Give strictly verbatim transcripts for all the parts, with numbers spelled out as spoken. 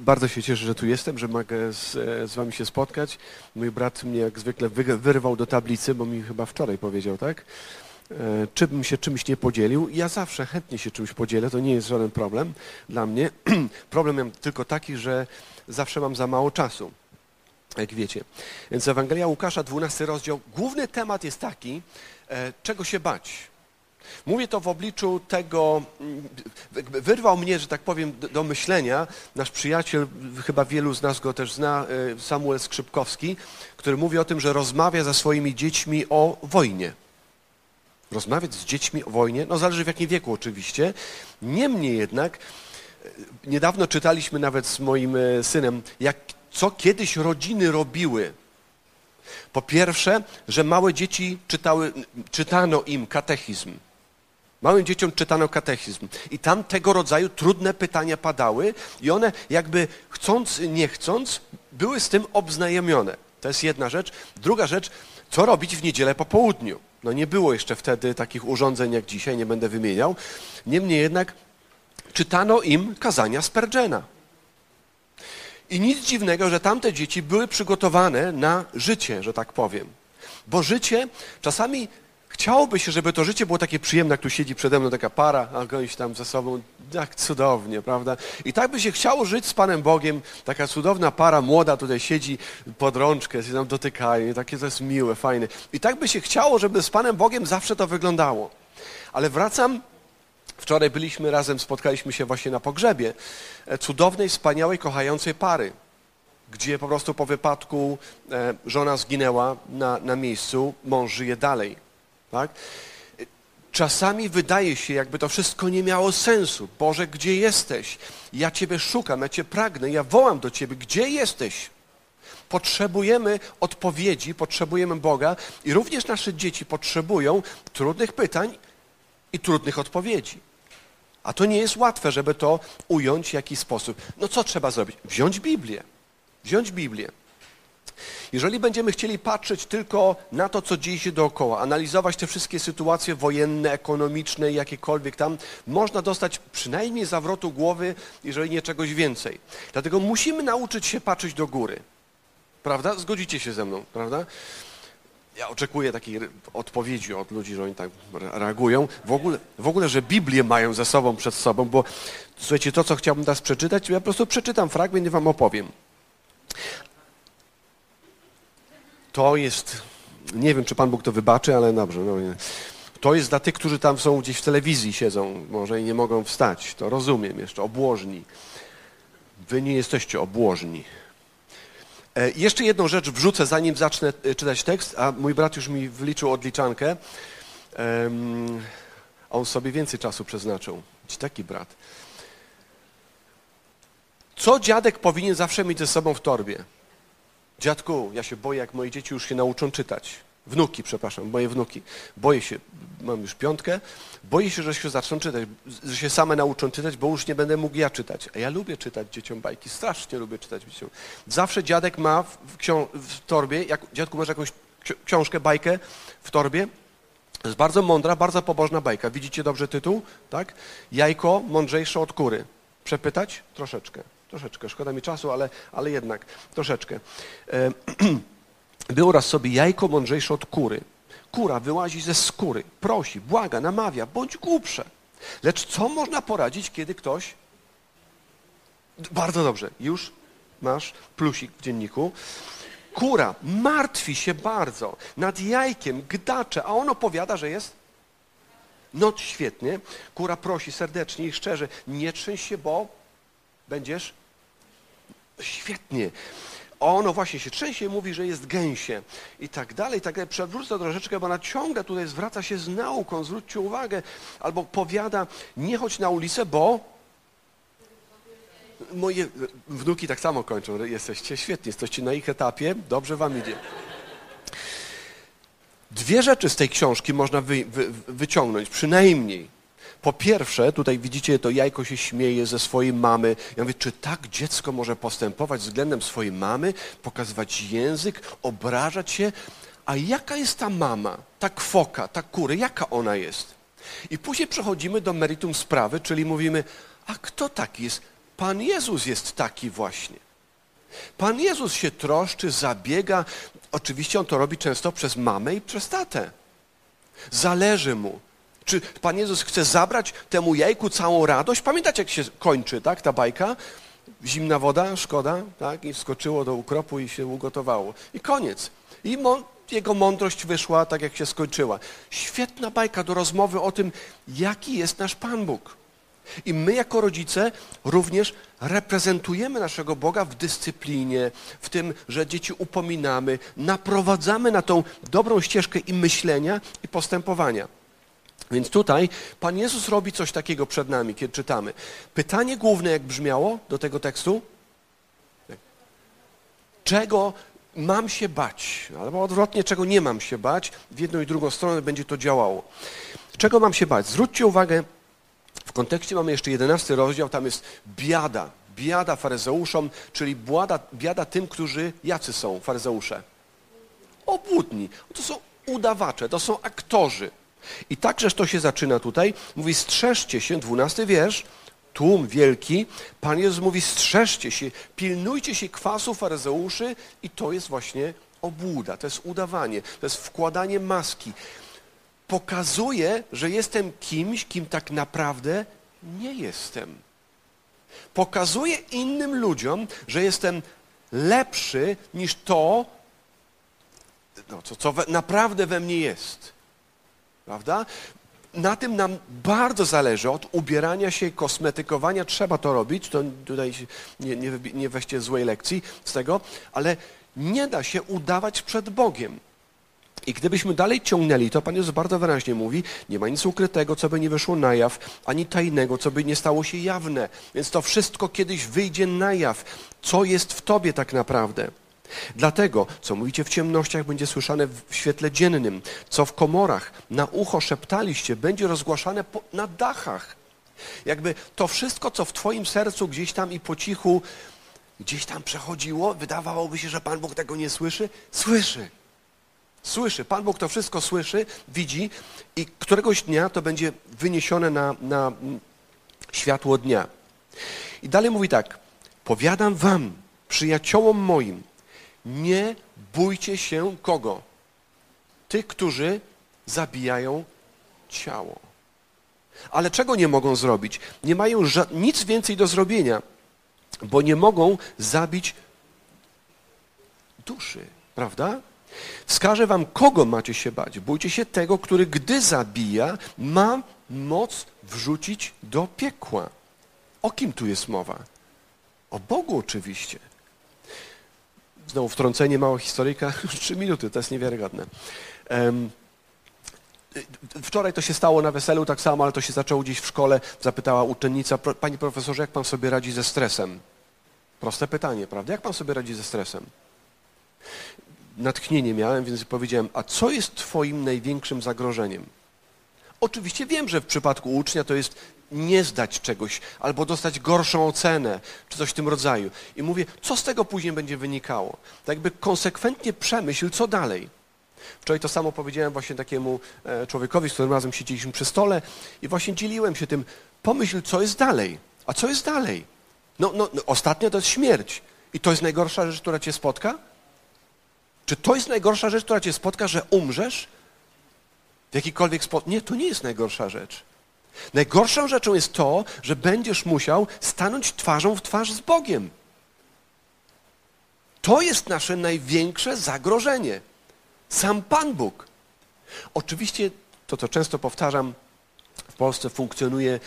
bardzo się cieszę, że tu jestem, że mogę z, z wami się spotkać. Mój brat mnie jak zwykle wyrwał do tablicy, bo mi chyba wczoraj powiedział, tak? Czy bym się czymś nie podzielił? Ja zawsze chętnie się czymś podzielę, to nie jest żaden problem dla mnie. Problem mam tylko taki, że zawsze mam za mało czasu, jak wiecie. Więc Ewangelia Łukasza, dwunasty rozdział. Główny temat jest taki, czego się bać. Mówię to w obliczu tego, wyrwał mnie, że tak powiem, do myślenia nasz przyjaciel, chyba wielu z nas go też zna, Samuel Skrzypkowski, który mówi o tym, że rozmawia ze swoimi dziećmi o wojnie. Rozmawiać z dziećmi o wojnie, no zależy w jakim wieku oczywiście, niemniej jednak niedawno czytaliśmy nawet z moim synem, jak, co kiedyś rodziny robiły. Po pierwsze, że małe dzieci czytały, czytano im katechizm. Małym dzieciom czytano katechizm i tam tego rodzaju trudne pytania padały i one jakby chcąc, nie chcąc, były z tym obznajomione. To jest jedna rzecz. Druga rzecz, co robić w niedzielę po południu. No nie było jeszcze wtedy takich urządzeń jak dzisiaj, nie będę wymieniał. Niemniej jednak czytano im kazania Spurgeona. I nic dziwnego, że tamte dzieci były przygotowane na życie, że tak powiem. Bo życie, czasami chciałoby się, żeby to życie było takie przyjemne, jak tu siedzi przede mną taka para, a gonić tam ze sobą, tak cudownie, prawda? I tak by się chciało żyć z Panem Bogiem, taka cudowna para młoda tutaj siedzi pod rączkę, się tam dotykają, takie to jest miłe, fajne. I tak by się chciało, żeby z Panem Bogiem zawsze to wyglądało. Ale wracam... Wczoraj byliśmy razem, spotkaliśmy się właśnie na pogrzebie cudownej, wspaniałej, kochającej pary, gdzie po prostu po wypadku żona zginęła na, na miejscu, mąż żyje dalej. Tak? Czasami wydaje się, jakby to wszystko nie miało sensu. Boże, gdzie jesteś? Ja Ciebie szukam, ja Cię pragnę, ja wołam do Ciebie. Gdzie jesteś? Potrzebujemy odpowiedzi, potrzebujemy Boga i również nasze dzieci potrzebują trudnych pytań i trudnych odpowiedzi. A to nie jest łatwe, żeby to ująć w jakiś sposób. No co trzeba zrobić? Wziąć Biblię. Wziąć Biblię. Jeżeli będziemy chcieli patrzeć tylko na to, co dzieje się dookoła, analizować te wszystkie sytuacje wojenne, ekonomiczne, jakiekolwiek tam, można dostać przynajmniej zawrotu głowy, jeżeli nie czegoś więcej. Dlatego musimy nauczyć się patrzeć do góry. Prawda? Zgodzicie się ze mną, prawda? Ja oczekuję takiej odpowiedzi od ludzi, że oni tak reagują. W ogóle, w ogóle, że Biblię mają ze sobą, przed sobą, bo słuchajcie, to, co chciałbym teraz przeczytać, ja po prostu przeczytam fragment i wam opowiem. To jest, nie wiem, czy Pan Bóg to wybaczy, ale dobrze. No, to jest dla tych, którzy tam są gdzieś w telewizji, siedzą, może i nie mogą wstać. To rozumiem jeszcze, obłożni. Wy nie jesteście obłożni. Jeszcze jedną rzecz wrzucę, zanim zacznę czytać tekst, a mój brat już mi wliczył odliczankę. Um, on sobie więcej czasu przeznaczył. Taki brat. Co dziadek powinien zawsze mieć ze sobą w torbie? Dziadku, ja się boję, jak moje dzieci już się nauczą czytać. Wnuki, przepraszam, moje wnuki. Boję się, mam już piątkę, boję się, że się zaczną czytać, że się same nauczą czytać, bo już nie będę mógł ja czytać. A ja lubię czytać dzieciom bajki, strasznie lubię czytać dzieciom. Zawsze dziadek ma w, w torbie, jak, dziadku, masz jakąś książkę, bajkę w torbie? To jest bardzo mądra, bardzo pobożna bajka. Widzicie dobrze tytuł? Tak? Jajko mądrzejsze od kury. Przepytać? Troszeczkę, troszeczkę. Szkoda mi czasu, ale, ale jednak troszeczkę. E Był raz sobie jajko mądrzejsze od kury. Kura wyłazi ze skóry, prosi, błaga, namawia, bądź głupsze. Lecz co można poradzić, kiedy ktoś... Bardzo dobrze, już masz plusik w dzienniku. Kura martwi się bardzo, nad jajkiem gdacze, a on opowiada, że jest... No świetnie, kura prosi serdecznie i szczerze, nie trzęś się, bo będziesz... Świetnie. Ono właśnie się trzęsie i mówi, że jest gęsie i tak dalej, i tak dalej. Przewrócę troszeczkę, bo ona ciągle tutaj zwraca się z nauką, zwróćcie uwagę, albo powiada, nie chodź na ulicę, bo moje wnuki tak samo kończą, jesteście świetni, jesteście na ich etapie, dobrze wam idzie. Dwie rzeczy z tej książki można wy, wy, wyciągnąć, przynajmniej. Po pierwsze, tutaj widzicie, to jajko się śmieje ze swojej mamy. Ja mówię, czy tak dziecko może postępować względem swojej mamy, pokazywać język, obrażać się? A jaka jest ta mama, ta kwoka, ta kury, jaka ona jest? I później przechodzimy do meritum sprawy, czyli mówimy, a kto taki jest? Pan Jezus jest taki właśnie. Pan Jezus się troszczy, zabiega. Oczywiście On to robi często przez mamę i przez tatę. Zależy Mu. Czy Pan Jezus chce zabrać temu jajku całą radość? Pamiętacie, jak się kończy, tak, ta bajka? Zimna woda, szkoda, tak? I wskoczyło do ukropu i się ugotowało. I koniec. I Jego mądrość wyszła tak, jak się skończyła. Świetna bajka do rozmowy o tym, jaki jest nasz Pan Bóg. I my jako rodzice również reprezentujemy naszego Boga w dyscyplinie, w tym, że dzieci upominamy, naprowadzamy na tą dobrą ścieżkę i myślenia, i postępowania. Więc tutaj Pan Jezus robi coś takiego przed nami, kiedy czytamy. Pytanie główne, jak brzmiało do tego tekstu? Czego mam się bać? Albo odwrotnie, czego nie mam się bać? W jedną i drugą stronę będzie to działało. Czego mam się bać? Zwróćcie uwagę, w kontekście mamy jeszcze jedenasty rozdział, tam jest biada. Biada faryzeuszom, czyli biada, biada tym, którzy jacy są faryzeusze. Obłudni. To są udawacze, to są aktorzy. I takżeż to się zaczyna tutaj. Mówi, strzeżcie się, dwunasty wiersz, tłum wielki. Pan Jezus mówi, strzeżcie się, pilnujcie się kwasu faryzeuszy i to jest właśnie obłuda, to jest udawanie, to jest wkładanie maski. Pokazuje, że jestem kimś, kim tak naprawdę nie jestem. Pokazuje innym ludziom, że jestem lepszy niż to, no, co, co we, naprawdę we mnie jest. Prawda? Na tym nam bardzo zależy, od ubierania się, kosmetykowania, trzeba to robić, to tutaj nie, nie, nie weźcie złej lekcji z tego, ale nie da się udawać przed Bogiem. I gdybyśmy dalej ciągnęli, to Pan Jezus bardzo wyraźnie mówi, nie ma nic ukrytego, co by nie wyszło na jaw, ani tajnego, co by nie stało się jawne. Więc to wszystko kiedyś wyjdzie na jaw, co jest w Tobie tak naprawdę. Dlatego, co mówicie w ciemnościach, będzie słyszane w świetle dziennym. Co w komorach na ucho szeptaliście, będzie rozgłaszane po, na dachach. Jakby to wszystko, co w Twoim sercu gdzieś tam i po cichu, gdzieś tam przechodziło, wydawałoby się, że Pan Bóg tego nie słyszy, słyszy. Słyszy. Pan Bóg to wszystko słyszy, widzi i któregoś dnia to będzie wyniesione na, na światło dnia. I dalej mówi tak. Powiadam wam, przyjaciołom moim, nie bójcie się kogo? Tych, którzy zabijają ciało. Ale czego nie mogą zrobić? Nie mają nic więcej do zrobienia, bo nie mogą zabić duszy, prawda? Wskażę wam, kogo macie się bać. Bójcie się tego, który gdy zabija, ma moc wrzucić do piekła. O kim tu jest mowa? O Bogu oczywiście. Znowu wtrącenie, mała historyjka. Trzy minuty, to jest niewiarygodne. Um, wczoraj to się stało na weselu tak samo, ale to się zaczęło gdzieś w szkole. Zapytała uczennica, panie profesorze, jak pan sobie radzi ze stresem? Proste pytanie, prawda? Jak pan sobie radzi ze stresem? Natchnienie miałem, więc powiedziałem, a co jest twoim największym zagrożeniem? Oczywiście wiem, że w przypadku ucznia to jest nie zdać czegoś, albo dostać gorszą ocenę, czy coś w tym rodzaju. I mówię, co z tego później będzie wynikało? Tak jakby konsekwentnie przemyśl, co dalej. Wczoraj to samo powiedziałem właśnie takiemu człowiekowi, z którym razem siedzieliśmy przy stole i właśnie dzieliłem się tym, pomyśl, co jest dalej. A co jest dalej? No, no, no ostatnia to jest śmierć. I to jest najgorsza rzecz, która cię spotka? Czy to jest najgorsza rzecz, która cię spotka, że umrzesz? W jakikolwiek sposób? Nie, to nie jest najgorsza rzecz. Najgorszą rzeczą jest to, że będziesz musiał stanąć twarzą w twarz z Bogiem. To jest nasze największe zagrożenie. Sam Pan Bóg. Oczywiście, to co często powtarzam, w Polsce funkcjonuje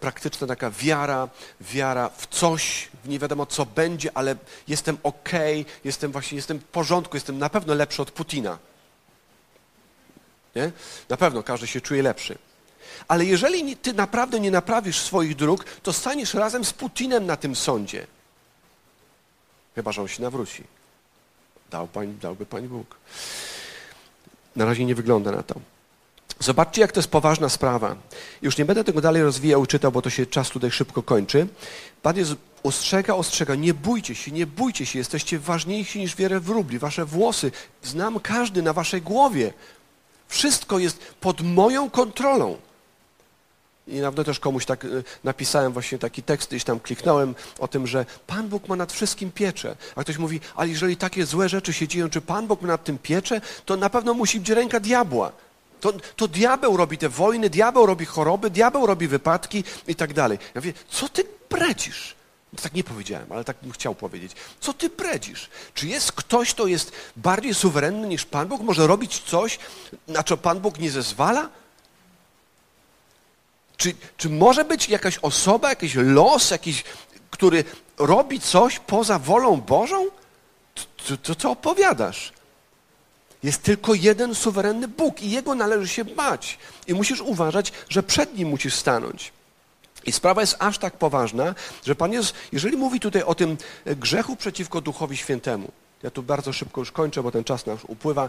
praktyczna taka wiara, wiara w coś, nie wiadomo co będzie, ale jestem okej, okay, jestem właśnie, jestem w porządku, jestem na pewno lepszy od Putina. Nie? Na pewno każdy się czuje lepszy. Ale jeżeli ty naprawdę nie naprawisz swoich dróg, to staniesz razem z Putinem na tym sądzie. Chyba że on się nawróci. Dał Pan, dałby Pan Bóg. Na razie nie wygląda na to. Zobaczcie, jak to jest poważna sprawa. Już nie będę tego dalej rozwijał i czytał, bo to się czas tutaj szybko kończy. Pan Jezus ostrzega, ostrzega. Nie bójcie się, nie bójcie się. Jesteście ważniejsi niż wiele rubli. Wasze włosy znam każdy na waszej głowie. Wszystko jest pod moją kontrolą. I nawet też komuś tak napisałem właśnie taki tekst, gdzieś tam kliknąłem o tym, że Pan Bóg ma nad wszystkim pieczę. A ktoś mówi, ale jeżeli takie złe rzeczy się dzieją, czy Pan Bóg ma nad tym pieczę, to na pewno musi być ręka diabła. To, to diabeł robi te wojny, diabeł robi choroby, diabeł robi wypadki i tak dalej. Ja mówię, co ty bredzisz? Tak nie powiedziałem, ale tak bym chciał powiedzieć. Co ty bredzisz? Czy jest ktoś, kto jest bardziej suwerenny niż Pan Bóg? Może robić coś, na co Pan Bóg nie zezwala? Czy, czy może być jakaś osoba, jakiś los, jakiś, który robi coś poza wolą Bożą? To co opowiadasz? Jest tylko jeden suwerenny Bóg i Jego należy się bać. I musisz uważać, że przed Nim musisz stanąć. I sprawa jest aż tak poważna, że Pan Jezus, jeżeli mówi tutaj o tym grzechu przeciwko Duchowi Świętemu, ja tu bardzo szybko już kończę, bo ten czas nam już upływa,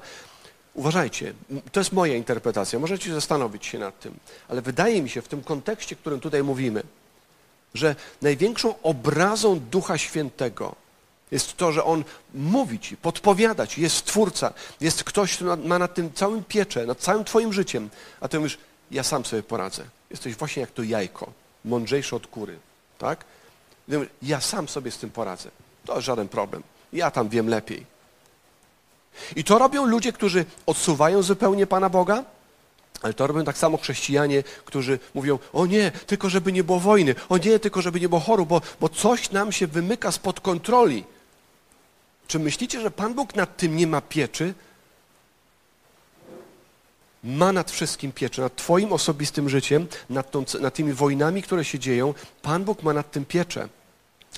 uważajcie, to jest moja interpretacja, możecie zastanowić się nad tym, ale wydaje mi się w tym kontekście, w którym tutaj mówimy, że największą obrazą Ducha Świętego jest to, że On mówi ci, podpowiada ci, jest Twórca, jest ktoś, kto ma nad tym całym pieczę, nad całym twoim życiem, a ty mówisz, ja sam sobie poradzę, jesteś właśnie jak to jajko, mądrzejszy od kury, tak? Ja sam sobie z tym poradzę, to żaden problem, ja tam wiem lepiej. I to robią ludzie, którzy odsuwają zupełnie Pana Boga, ale to robią tak samo chrześcijanie, którzy mówią, o nie, tylko żeby nie było wojny, o nie, tylko żeby nie było chorób, bo, bo coś nam się wymyka spod kontroli. Czy myślicie, że Pan Bóg nad tym nie ma pieczy? Ma nad wszystkim pieczę, nad twoim osobistym życiem, nad, tą, nad tymi wojnami, które się dzieją. Pan Bóg ma nad tym pieczę.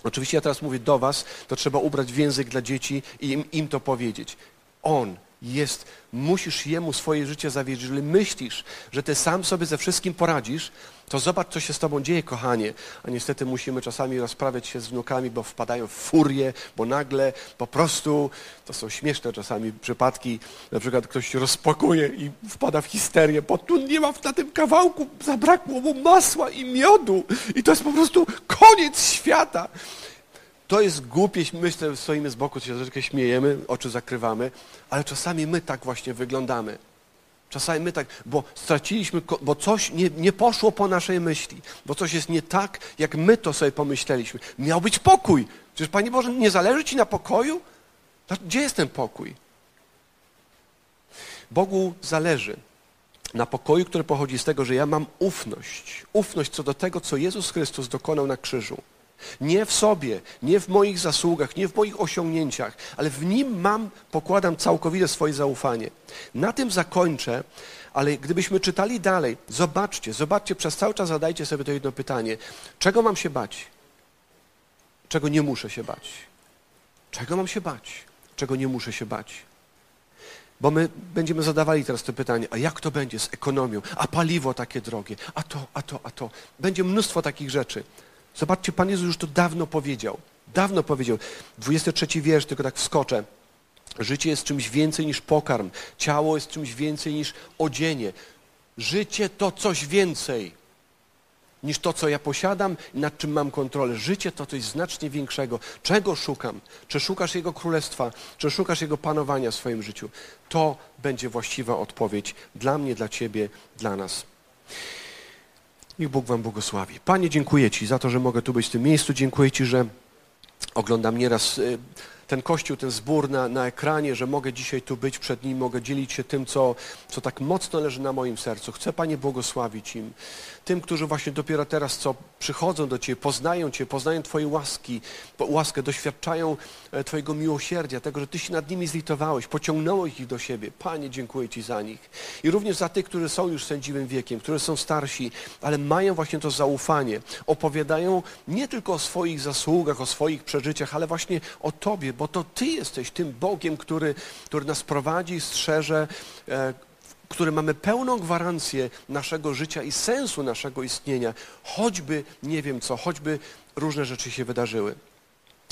Oczywiście ja teraz mówię do was, to trzeba ubrać w język dla dzieci i im, im to powiedzieć. On jest, musisz Jemu swoje życie zawierzyć. Jeżeli myślisz, że ty sam sobie ze wszystkim poradzisz, to zobacz, co się z tobą dzieje, kochanie. A niestety musimy czasami rozprawiać się z wnukami, bo wpadają w furię, bo nagle po prostu, to są śmieszne czasami przypadki, na przykład ktoś się rozpakuje i wpada w histerię, bo tu nie ma na tym kawałku, zabrakło mu masła i miodu i to jest po prostu koniec świata. To jest głupie, my stoimy z boku, się troszeczkę śmiejemy, oczy zakrywamy, ale czasami my tak właśnie wyglądamy. Czasami my tak, bo straciliśmy, bo coś nie, nie poszło po naszej myśli, bo coś jest nie tak, jak my to sobie pomyśleliśmy. Miał być pokój. Przecież, Panie Boże, nie zależy Ci na pokoju? Gdzie jest ten pokój? Bogu zależy na pokoju, który pochodzi z tego, że ja mam ufność. Ufność co do tego, co Jezus Chrystus dokonał na krzyżu. Nie w sobie, nie w moich zasługach, nie w moich osiągnięciach, ale w Nim mam, pokładam całkowite swoje zaufanie. Na tym zakończę, ale gdybyśmy czytali dalej, zobaczcie, zobaczcie, przez cały czas zadajcie sobie to jedno pytanie. Czego mam się bać? Czego nie muszę się bać? Czego mam się bać? Czego nie muszę się bać? Bo my będziemy zadawali teraz to pytanie, a jak to będzie z ekonomią? A paliwo takie drogie? A to, a to, a to. Będzie mnóstwo takich rzeczy. Zobaczcie, Pan Jezus już to dawno powiedział. Dawno powiedział. dwudziesty trzeci wiersz, tylko tak wskoczę. Życie jest czymś więcej niż pokarm. Ciało jest czymś więcej niż odzienie. Życie to coś więcej niż to, co ja posiadam i nad czym mam kontrolę. Życie to coś znacznie większego. Czego szukam? Czy szukasz Jego królestwa? Czy szukasz Jego panowania w swoim życiu? To będzie właściwa odpowiedź dla mnie, dla ciebie, dla nas. Niech Bóg wam błogosławi. Panie, dziękuję Ci za to, że mogę tu być w tym miejscu. Dziękuję Ci, że oglądam nieraz ten kościół, ten zbór na, na ekranie, że mogę dzisiaj tu być przed Nim, mogę dzielić się tym, co, co tak mocno leży na moim sercu. Chcę, Panie, błogosławić im. Tym, którzy właśnie dopiero teraz, co przychodzą do Ciebie, poznają Cię, poznają Twojej łaski, łaskę, doświadczają Twojego miłosierdzia, tego, że Ty się nad nimi zlitowałeś, pociągnąłeś ich do siebie. Panie, dziękuję Ci za nich. I również za tych, którzy są już sędziwym wiekiem, którzy są starsi, ale mają właśnie to zaufanie. Opowiadają nie tylko o swoich zasługach, o swoich przeżyciach, ale właśnie o Tobie, bo to Ty jesteś tym Bogiem, który, który nas prowadzi, strzeże, e, który mamy pełną gwarancję naszego życia i sensu naszego istnienia, choćby nie wiem co, choćby różne rzeczy się wydarzyły.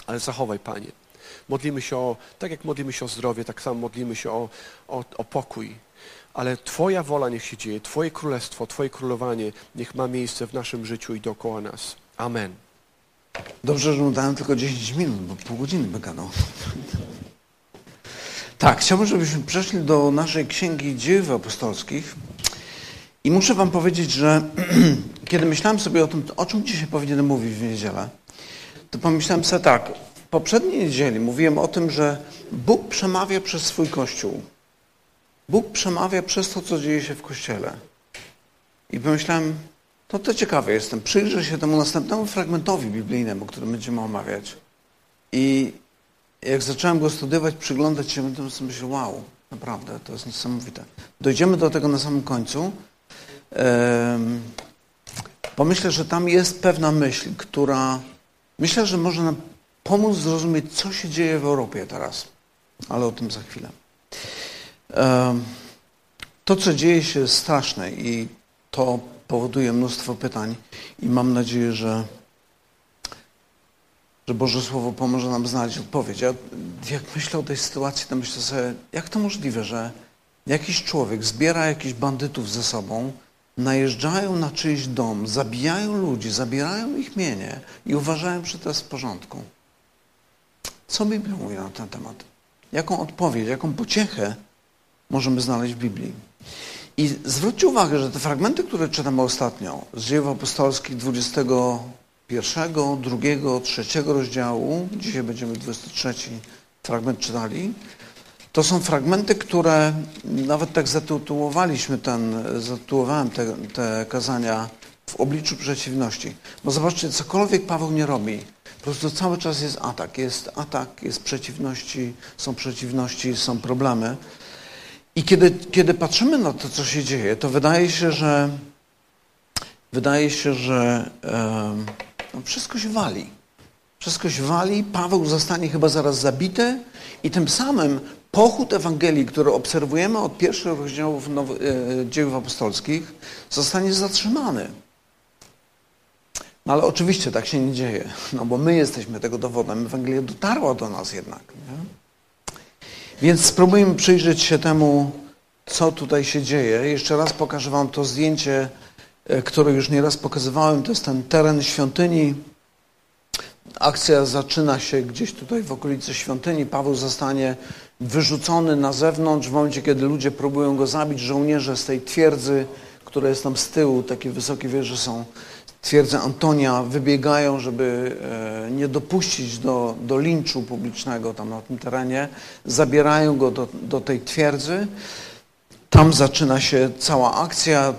Ale zachowaj, Panie. Modlimy się o, tak jak modlimy się o zdrowie, tak samo modlimy się o, o, o pokój. Ale Twoja wola niech się dzieje, Twoje królestwo, Twoje królowanie niech ma miejsce w naszym życiu i dookoła nas. Amen. Dobrze, że dałem tylko dziesięć minut, bo pół godziny by gadał. Tak, chciałbym, żebyśmy przeszli do naszej Księgi Dziejów Apostolskich I muszę wam powiedzieć, że kiedy myślałem sobie o tym, o czym dzisiaj powinienem mówić w niedzielę, to pomyślałem sobie tak. W poprzedniej niedzieli mówiłem o tym, że Bóg przemawia przez swój Kościół. Bóg przemawia przez to, co dzieje się w Kościele. I pomyślałem, to to ciekawe jestem. Przyjrzę się temu następnemu fragmentowi biblijnemu, który będziemy omawiać. I jak zacząłem go studiować, przyglądać się, to sobie myślę, wow, naprawdę, to jest niesamowite. Dojdziemy do tego na samym końcu. Bo myślę, że tam jest pewna myśl, która... Myślę, że może nam pomóc zrozumieć, co się dzieje w Europie teraz. Ale o tym za chwilę. To, co dzieje się, jest straszne i to powoduje mnóstwo pytań i mam nadzieję, że, że Boże Słowo pomoże nam znaleźć odpowiedź. Ja, jak myślę o tej sytuacji, to myślę sobie, jak to możliwe, że jakiś człowiek zbiera jakichś bandytów ze sobą, najeżdżają na czyjś dom, zabijają ludzi, zabierają ich mienie i uważają, że to jest w porządku. Co Biblia mówi na ten temat? Jaką odpowiedź, jaką pociechę możemy znaleźć w Biblii? I zwróćcie uwagę, że te fragmenty, które czytamy ostatnio, z Dziejów Apostolskich dwudziestego pierwszego, drugiego, trzeciego rozdziału, dzisiaj będziemy dwudziesty trzeci fragment czytali, to są fragmenty, które nawet tak zatytułowaliśmy ten, zatytułowałem te, te kazania w obliczu przeciwności. Bo zobaczcie, cokolwiek Paweł nie robi, po prostu cały czas jest atak. Jest atak, jest przeciwności, są przeciwności, są problemy. I kiedy, kiedy patrzymy na to, co się dzieje, to wydaje się, że wydaje się, że e, no wszystko się wali. Wszystko się wali, Paweł zostanie chyba zaraz zabity i tym samym pochód Ewangelii, który obserwujemy od pierwszych rozdziałów nowy, e, Dziejów Apostolskich, zostanie zatrzymany. No ale oczywiście tak się nie dzieje, no bo my jesteśmy tego dowodem. Ewangelia dotarła do nas jednak. Nie? Więc spróbujmy przyjrzeć się temu, co tutaj się dzieje. Jeszcze raz pokażę wam to zdjęcie, które już nieraz pokazywałem. To jest ten teren świątyni. Akcja zaczyna się gdzieś tutaj w okolicy świątyni. Paweł zostanie wyrzucony na zewnątrz w momencie, kiedy ludzie próbują go zabić. Żołnierze z tej twierdzy, która jest tam z tyłu, takie wysokie wieże są, twierdzy Antonia, wybiegają, żeby nie dopuścić do, do linczu publicznego tam na tym terenie. Zabierają go do, do tej twierdzy. Tam zaczyna się cała akcja.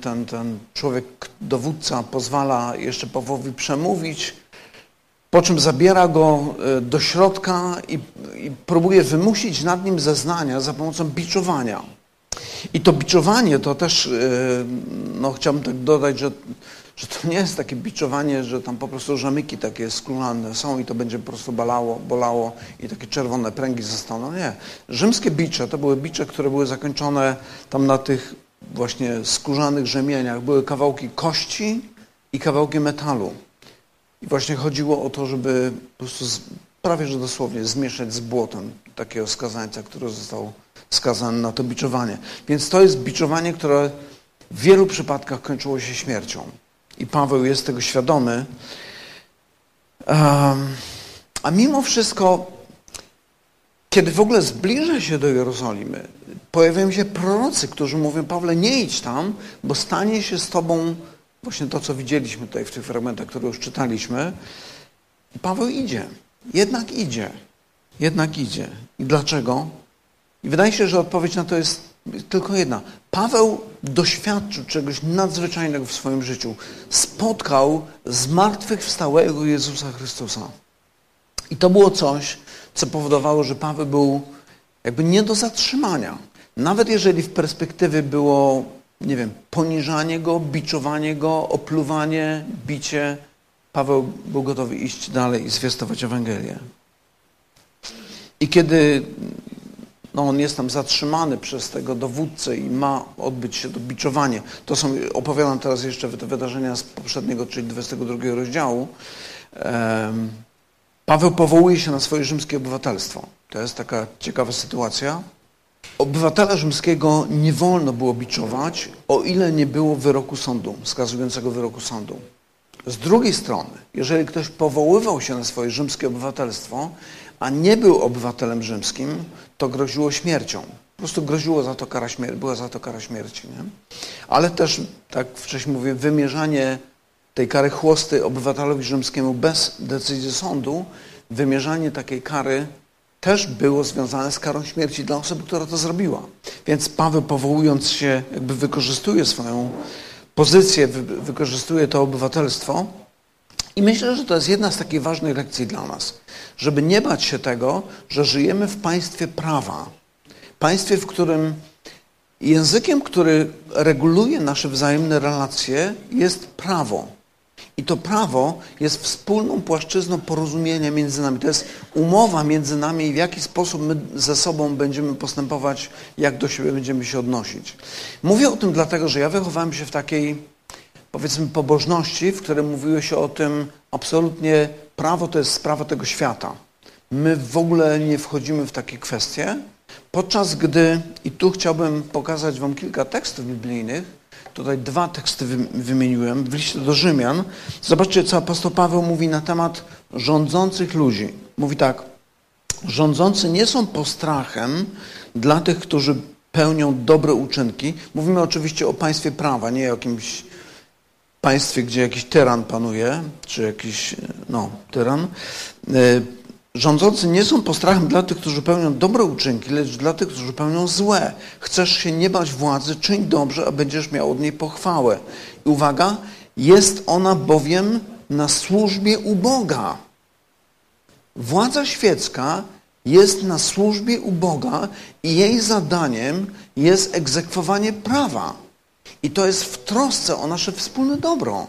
Ten, ten człowiek, dowódca, pozwala jeszcze Pawłowi przemówić, po czym zabiera go do środka i, i próbuje wymusić nad nim zeznania za pomocą biczowania. I to biczowanie to też, no chciałbym tak dodać, że że to nie jest takie biczowanie, że tam po prostu rzemyki takie skulane są i to będzie po prostu bolało, bolało i takie czerwone pręgi zostaną. Nie. Rzymskie bicze to były bicze, które były zakończone tam na tych właśnie skórzanych rzemieniach. Były kawałki kości i kawałki metalu. I właśnie chodziło o to, żeby po prostu prawie że dosłownie zmieszać z błotem takiego skazańca, który został skazany na to biczowanie. Więc to jest biczowanie, które w wielu przypadkach kończyło się śmiercią. I Paweł jest tego świadomy. A mimo wszystko, kiedy w ogóle zbliża się do Jerozolimy, pojawiają się prorocy, którzy mówią, Pawle, nie idź tam, bo stanie się z tobą właśnie to, co widzieliśmy tutaj w tych fragmentach, które już czytaliśmy. I Paweł idzie. Jednak idzie. Jednak idzie. I dlaczego? I wydaje się, że odpowiedź na to jest tylko jedna. Paweł doświadczył czegoś nadzwyczajnego w swoim życiu. Spotkał zmartwychwstałego Jezusa Chrystusa. I to było coś, co powodowało, że Paweł był jakby nie do zatrzymania. Nawet jeżeli w perspektywie było, nie wiem, poniżanie go, biczowanie go, opluwanie, bicie, Paweł był gotowy iść dalej i zwiastować Ewangelię. I kiedy... No, on jest tam zatrzymany przez tego dowódcę i ma odbyć się to biczowanie. To są, opowiadam teraz jeszcze te wydarzenia z poprzedniego, czyli dwudziestego drugiego rozdziału. Paweł powołuje się na swoje rzymskie obywatelstwo. To jest taka ciekawa sytuacja. Obywatela rzymskiego nie wolno było biczować, o ile nie było wyroku sądu, skazującego wyroku sądu. Z drugiej strony, jeżeli ktoś powoływał się na swoje rzymskie obywatelstwo, a nie był obywatelem rzymskim, to groziło śmiercią. Po prostu groziło za to kara śmierci, była za to kara śmierci. Nie? Ale też, tak wcześniej mówię, wymierzanie tej kary chłosty obywatelowi rzymskiemu bez decyzji sądu, wymierzanie takiej kary też było związane z karą śmierci dla osoby, która to zrobiła. Więc Paweł, powołując się, jakby wykorzystuje swoją pozycję, wy- wykorzystuje to obywatelstwo. I myślę, że to jest jedna z takich ważnych lekcji dla nas, żeby nie bać się tego, że żyjemy w państwie prawa. Państwie, w którym językiem, który reguluje nasze wzajemne relacje, jest prawo. I to prawo jest wspólną płaszczyzną porozumienia między nami. To jest umowa między nami, w jaki sposób my ze sobą będziemy postępować, jak do siebie będziemy się odnosić. Mówię o tym dlatego, że ja wychowałem się w takiej, powiedzmy, pobożności, w której mówiło się o tym absolutnie prawo to jest sprawa tego świata. My w ogóle nie wchodzimy w takie kwestie, podczas gdy, i tu chciałbym pokazać wam kilka tekstów biblijnych, tutaj dwa teksty wymieniłem, w liście do Rzymian. Zobaczcie, co apostoł Paweł mówi na temat rządzących ludzi. Mówi tak, rządzący nie są postrachem dla tych, którzy pełnią dobre uczynki. Mówimy oczywiście o państwie prawa, nie o jakimś państwie, gdzie jakiś tyran panuje, czy jakiś, no, tyran. Rządzący nie są postrachem dla tych, którzy pełnią dobre uczynki, lecz dla tych, którzy pełnią złe. Chcesz się nie bać władzy, czyń dobrze, a będziesz miał od niej pochwałę. I uwaga, jest ona bowiem na służbie u Boga. Władza świecka jest na służbie u Boga i jej zadaniem jest egzekwowanie prawa. I to jest w trosce o nasze wspólne dobro.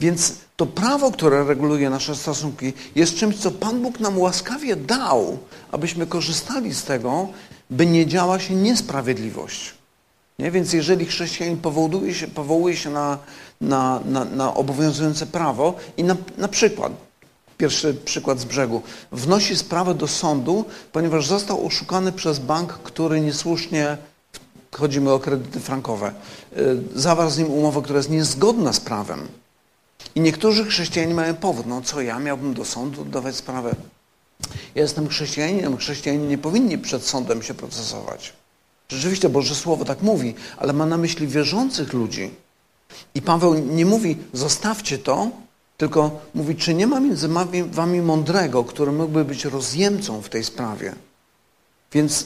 Więc to prawo, które reguluje nasze stosunki, jest czymś, co Pan Bóg nam łaskawie dał, abyśmy korzystali z tego, by nie działa się niesprawiedliwość. Nie? Więc jeżeli chrześcijanin powołuje się, powołuje się na, na, na, na obowiązujące prawo i na, na przykład, pierwszy przykład z brzegu, wnosi sprawę do sądu, ponieważ został oszukany przez bank, który niesłusznie, chodzi mi o kredyty frankowe, zawarł z nim umowę, która jest niezgodna z prawem. I niektórzy chrześcijanie mają powód. No co, ja miałbym do sądu oddawać sprawę? Ja jestem chrześcijaninem. Chrześcijanie nie powinni przed sądem się procesować. Rzeczywiście Boże Słowo tak mówi, ale ma na myśli wierzących ludzi. I Paweł nie mówi, zostawcie to, tylko mówi, czy nie ma między wami mądrego, który mógłby być rozjemcą w tej sprawie. Więc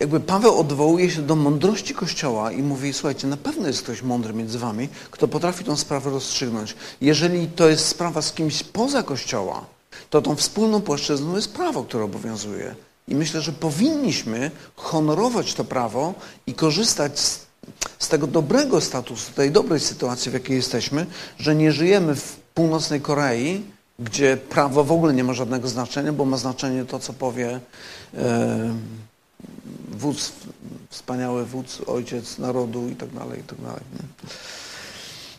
jakby Paweł odwołuje się do mądrości Kościoła i mówi, słuchajcie, na pewno jest ktoś mądry między wami, kto potrafi tą sprawę rozstrzygnąć. Jeżeli to jest sprawa z kimś poza Kościoła, to tą wspólną płaszczyzną jest prawo, które obowiązuje. I myślę, że powinniśmy honorować to prawo i korzystać z, z tego dobrego statusu, tej dobrej sytuacji, w jakiej jesteśmy, że nie żyjemy w północnej Korei, gdzie prawo w ogóle nie ma żadnego znaczenia, bo ma znaczenie to, co powie... Yy, wódz, wspaniały wódz, ojciec narodu i tak dalej, i tak dalej. Nie?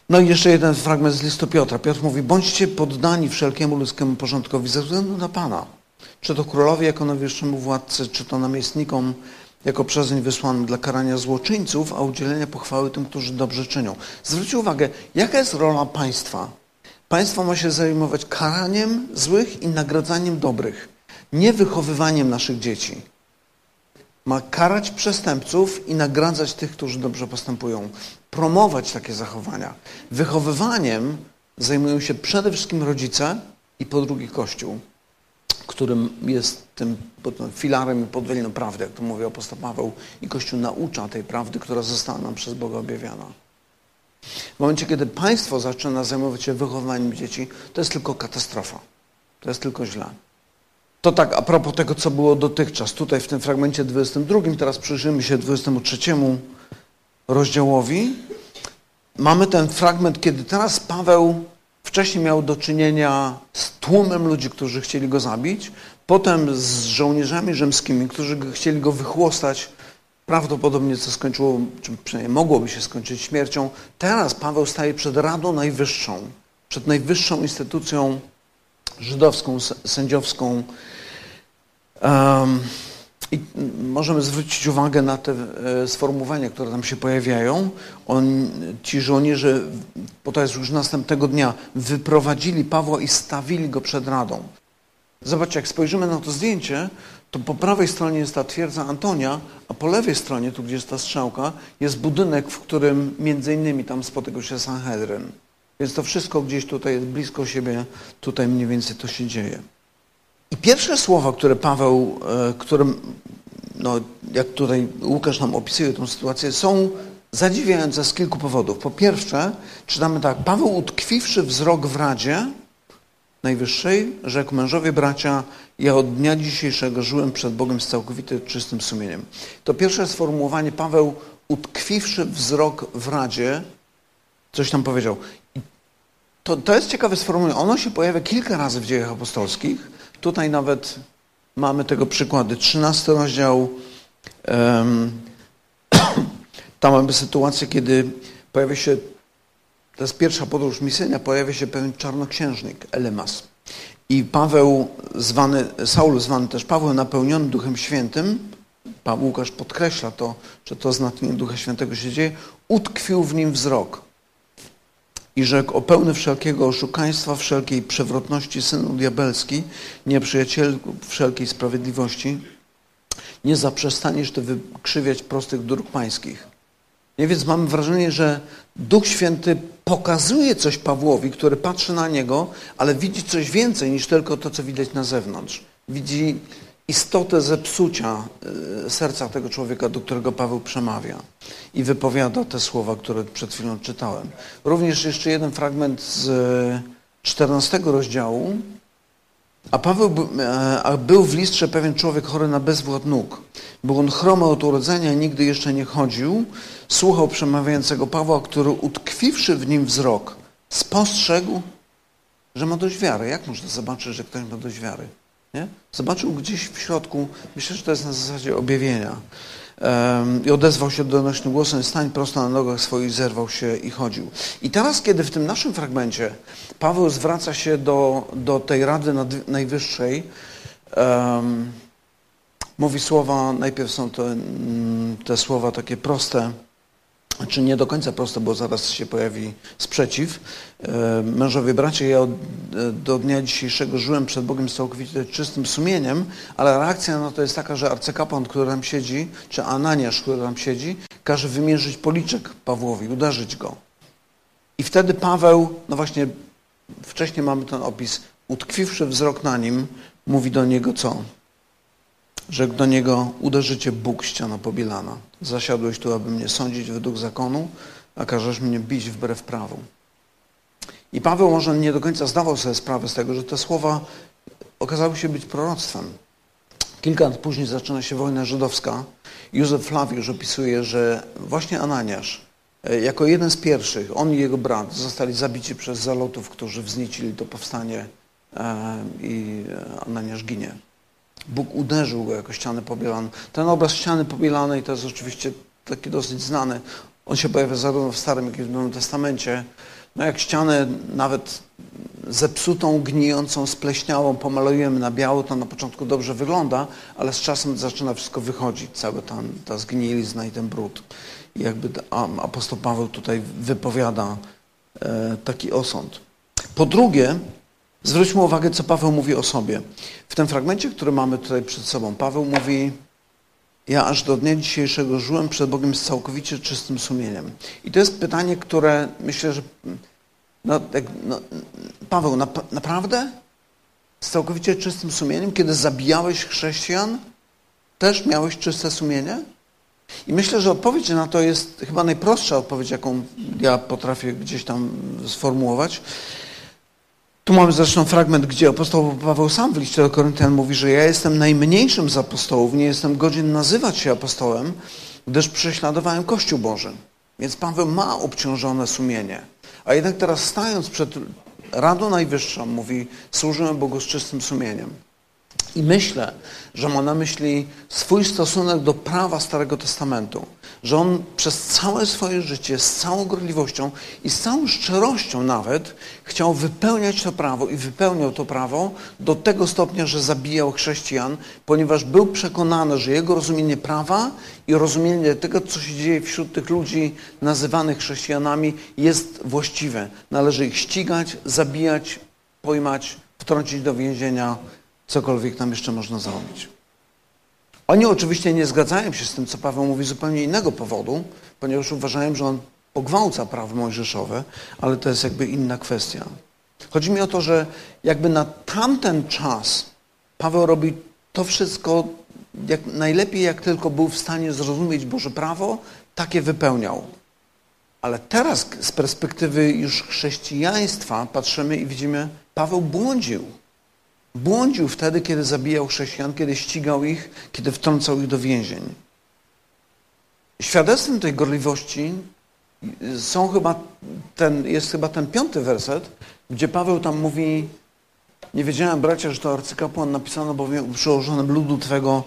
No i jeszcze jeden fragment z listu Piotra. Piotr mówi, bądźcie poddani wszelkiemu ludzkiemu porządkowi ze względu na Pana. Czy to królowi jako najwyższemu władcy, czy to namiestnikom jako przezeń wysłanym dla karania złoczyńców, a udzielenia pochwały tym, którzy dobrze czynią. Zwróćcie uwagę, jaka jest rola państwa? Państwo ma się zajmować karaniem złych i nagradzaniem dobrych, nie wychowywaniem naszych dzieci. Ma karać przestępców i nagradzać tych, którzy dobrze postępują. Promować takie zachowania. Wychowywaniem zajmują się przede wszystkim rodzice i po drugie Kościół, którym jest tym filarem i podwaliną prawdy, jak to mówi apostoł Paweł. I Kościół naucza tej prawdy, która została nam przez Boga objawiana. W momencie, kiedy państwo zaczyna zajmować się wychowywaniem dzieci, to jest tylko katastrofa. To jest tylko źle. To tak a propos tego, co było dotychczas. Tutaj w tym fragmencie dwudziestym drugim, teraz przyjrzymy się dwudziestemu trzeciemu rozdziałowi. Mamy ten fragment, kiedy teraz Paweł wcześniej miał do czynienia z tłumem ludzi, którzy chcieli go zabić, potem z żołnierzami rzymskimi, którzy chcieli go wychłostać, prawdopodobnie co skończyło, czy przynajmniej mogłoby się skończyć śmiercią. Teraz Paweł staje przed Radą Najwyższą, przed najwyższą instytucją żydowską, sędziowską. Um, i możemy zwrócić uwagę na te e, sformułowania, które tam się pojawiają. On, ci żołnierze, bo to jest już następnego dnia, wyprowadzili Pawła i stawili go przed radą. Zobaczcie, jak spojrzymy na to zdjęcie, to po prawej stronie jest ta twierdza Antonia, a po lewej stronie, tu gdzie jest ta strzałka, jest budynek, w którym między innymi tam spotykał się Sanhedryn. Więc to wszystko gdzieś tutaj jest blisko siebie, tutaj mniej więcej to się dzieje. I pierwsze słowa, które Paweł, którym, no, jak tutaj Łukasz nam opisuje tę sytuację, są zadziwiające z kilku powodów. Po pierwsze, czytamy tak, Paweł utkwiwszy wzrok w Radzie Najwyższej, rzekł: mężowie, bracia, ja od dnia dzisiejszego żyłem przed Bogiem z całkowitym czystym sumieniem. To pierwsze sformułowanie, Paweł utkwiwszy wzrok w Radzie, coś tam powiedział. To, to jest ciekawe sformułowanie. Ono się pojawia kilka razy w Dziejach Apostolskich. Tutaj nawet mamy tego przykłady. trzynasty rozdział. Um, tam mamy sytuację, kiedy pojawia się, to jest pierwsza podróż misyjna, pojawia się pewien czarnoksiężnik, Elymas. I Paweł, zwany, Saul, zwany też Paweł, napełniony Duchem Świętym, Pan Łukasz podkreśla to, że to znaczenie Ducha Świętego się dzieje, utkwił w nim wzrok. I rzekł: o, pełny wszelkiego oszukaństwa, wszelkiej przewrotności, synu diabelski, nieprzyjacielu wszelkiej sprawiedliwości, nie zaprzestaniesz ty wykrzywiać prostych dróg pańskich. Nie, więc mamy wrażenie, że Duch Święty pokazuje coś Pawłowi, który patrzy na niego, ale widzi coś więcej niż tylko to, co widać na zewnątrz. Widzi istotę zepsucia serca tego człowieka, do którego Paweł przemawia i wypowiada te słowa, które przed chwilą czytałem. Również jeszcze jeden fragment z czternastego rozdziału. A Paweł, a był w Listrze pewien człowiek chory na bezwład nóg. Był on chromy od urodzenia, nigdy jeszcze nie chodził. Słuchał przemawiającego Pawła, który utkwiwszy w nim wzrok, spostrzegł, że ma dość wiary. Jak można zobaczyć, że ktoś ma dość wiary? Nie? Zobaczył gdzieś w środku, myślę, że to jest na zasadzie objawienia. Um, I odezwał się donośnym głosem: stań prosto na nogach swoich, zerwał się i chodził. I teraz, kiedy w tym naszym fragmencie Paweł zwraca się do, do tej Rady nad, Najwyższej, um, mówi słowa, najpierw są te, te słowa takie proste, czy nie do końca proste, bo zaraz się pojawi sprzeciw. Mężowie, bracie, ja od, do dnia dzisiejszego żyłem przed Bogiem z całkowicie czystym sumieniem, ale reakcja na to jest taka, że arcykapłan, który tam siedzi, czy Ananiasz, który tam siedzi, każe wymierzyć policzek Pawłowi, uderzyć go. I wtedy Paweł, no właśnie, wcześniej mamy ten opis, utkwiwszy wzrok na nim, mówi do niego co? Rzekł do niego: uderzy cię Bóg, ściana pobielana. Zasiadłeś tu, aby mnie sądzić według zakonu, a każesz mnie bić wbrew prawu. I Paweł może nie do końca zdawał sobie sprawę z tego, że te słowa okazały się być proroctwem. Kilka lat później zaczyna się wojna żydowska. Józef Flawiusz opisuje, że właśnie Ananiasz, jako jeden z pierwszych, on i jego brat zostali zabici przez zalotów, którzy wzniecili to powstanie, i Ananiasz ginie. Bóg uderzył go jako ścianę pobielaną. Ten obraz ściany pobielanej to jest oczywiście taki dosyć znany. On się pojawia zarówno w Starym, jak i w Nowym Testamencie. No jak ścianę nawet zepsutą, gnijącą, spleśniałą pomalujemy na biało, to na początku dobrze wygląda, ale z czasem zaczyna wszystko wychodzić, cała ta, ta zgnilizna i ten brud. I jakby apostoł Paweł tutaj wypowiada taki osąd. Po drugie, zwróćmy uwagę, co Paweł mówi o sobie. W tym fragmencie, który mamy tutaj przed sobą, Paweł mówi: ja aż do dnia dzisiejszego żyłem przed Bogiem z całkowicie czystym sumieniem. I to jest pytanie, które myślę, że no, no, Paweł, na, naprawdę? Z całkowicie czystym sumieniem? Kiedy zabijałeś chrześcijan, też miałeś czyste sumienie? I myślę, że odpowiedź na to jest chyba najprostsza odpowiedź, jaką ja potrafię gdzieś tam sformułować. Tu mamy zresztą fragment, gdzie apostoł Paweł sam w liście do Koryntian mówi, że ja jestem najmniejszym z apostołów, nie jestem godzien nazywać się apostołem, gdyż prześladowałem Kościół Boży. Więc Paweł ma obciążone sumienie. A jednak teraz, stając przed Radą Najwyższą, mówi: służyłem Bogu z czystym sumieniem. I myślę, że ma na myśli swój stosunek do prawa Starego Testamentu, że on przez całe swoje życie, z całą gorliwością i z całą szczerością nawet chciał wypełniać to prawo i wypełniał to prawo do tego stopnia, że zabijał chrześcijan, ponieważ był przekonany, że jego rozumienie prawa i rozumienie tego, co się dzieje wśród tych ludzi nazywanych chrześcijanami, jest właściwe. Należy ich ścigać, zabijać, pojmać, wtrącić do więzienia, cokolwiek tam jeszcze można zrobić. Oni oczywiście nie zgadzają się z tym, co Paweł mówi, z zupełnie innego powodu, ponieważ uważają, że on pogwałca prawo mojżeszowe, ale to jest jakby inna kwestia. Chodzi mi o to, że jakby na tamten czas Paweł robi to wszystko jak najlepiej, jak tylko był w stanie zrozumieć Boże prawo, takie wypełniał. Ale teraz z perspektywy już chrześcijaństwa patrzymy i widzimy, Paweł błądził. Błądził wtedy, kiedy zabijał chrześcijan, kiedy ścigał ich, kiedy wtrącał ich do więzień. Świadectwem tej gorliwości są chyba ten, jest chyba ten piąty werset, gdzie Paweł tam mówi: nie wiedziałem, bracia, że to arcykapłan, napisano bowiem przełożonym ludu twego,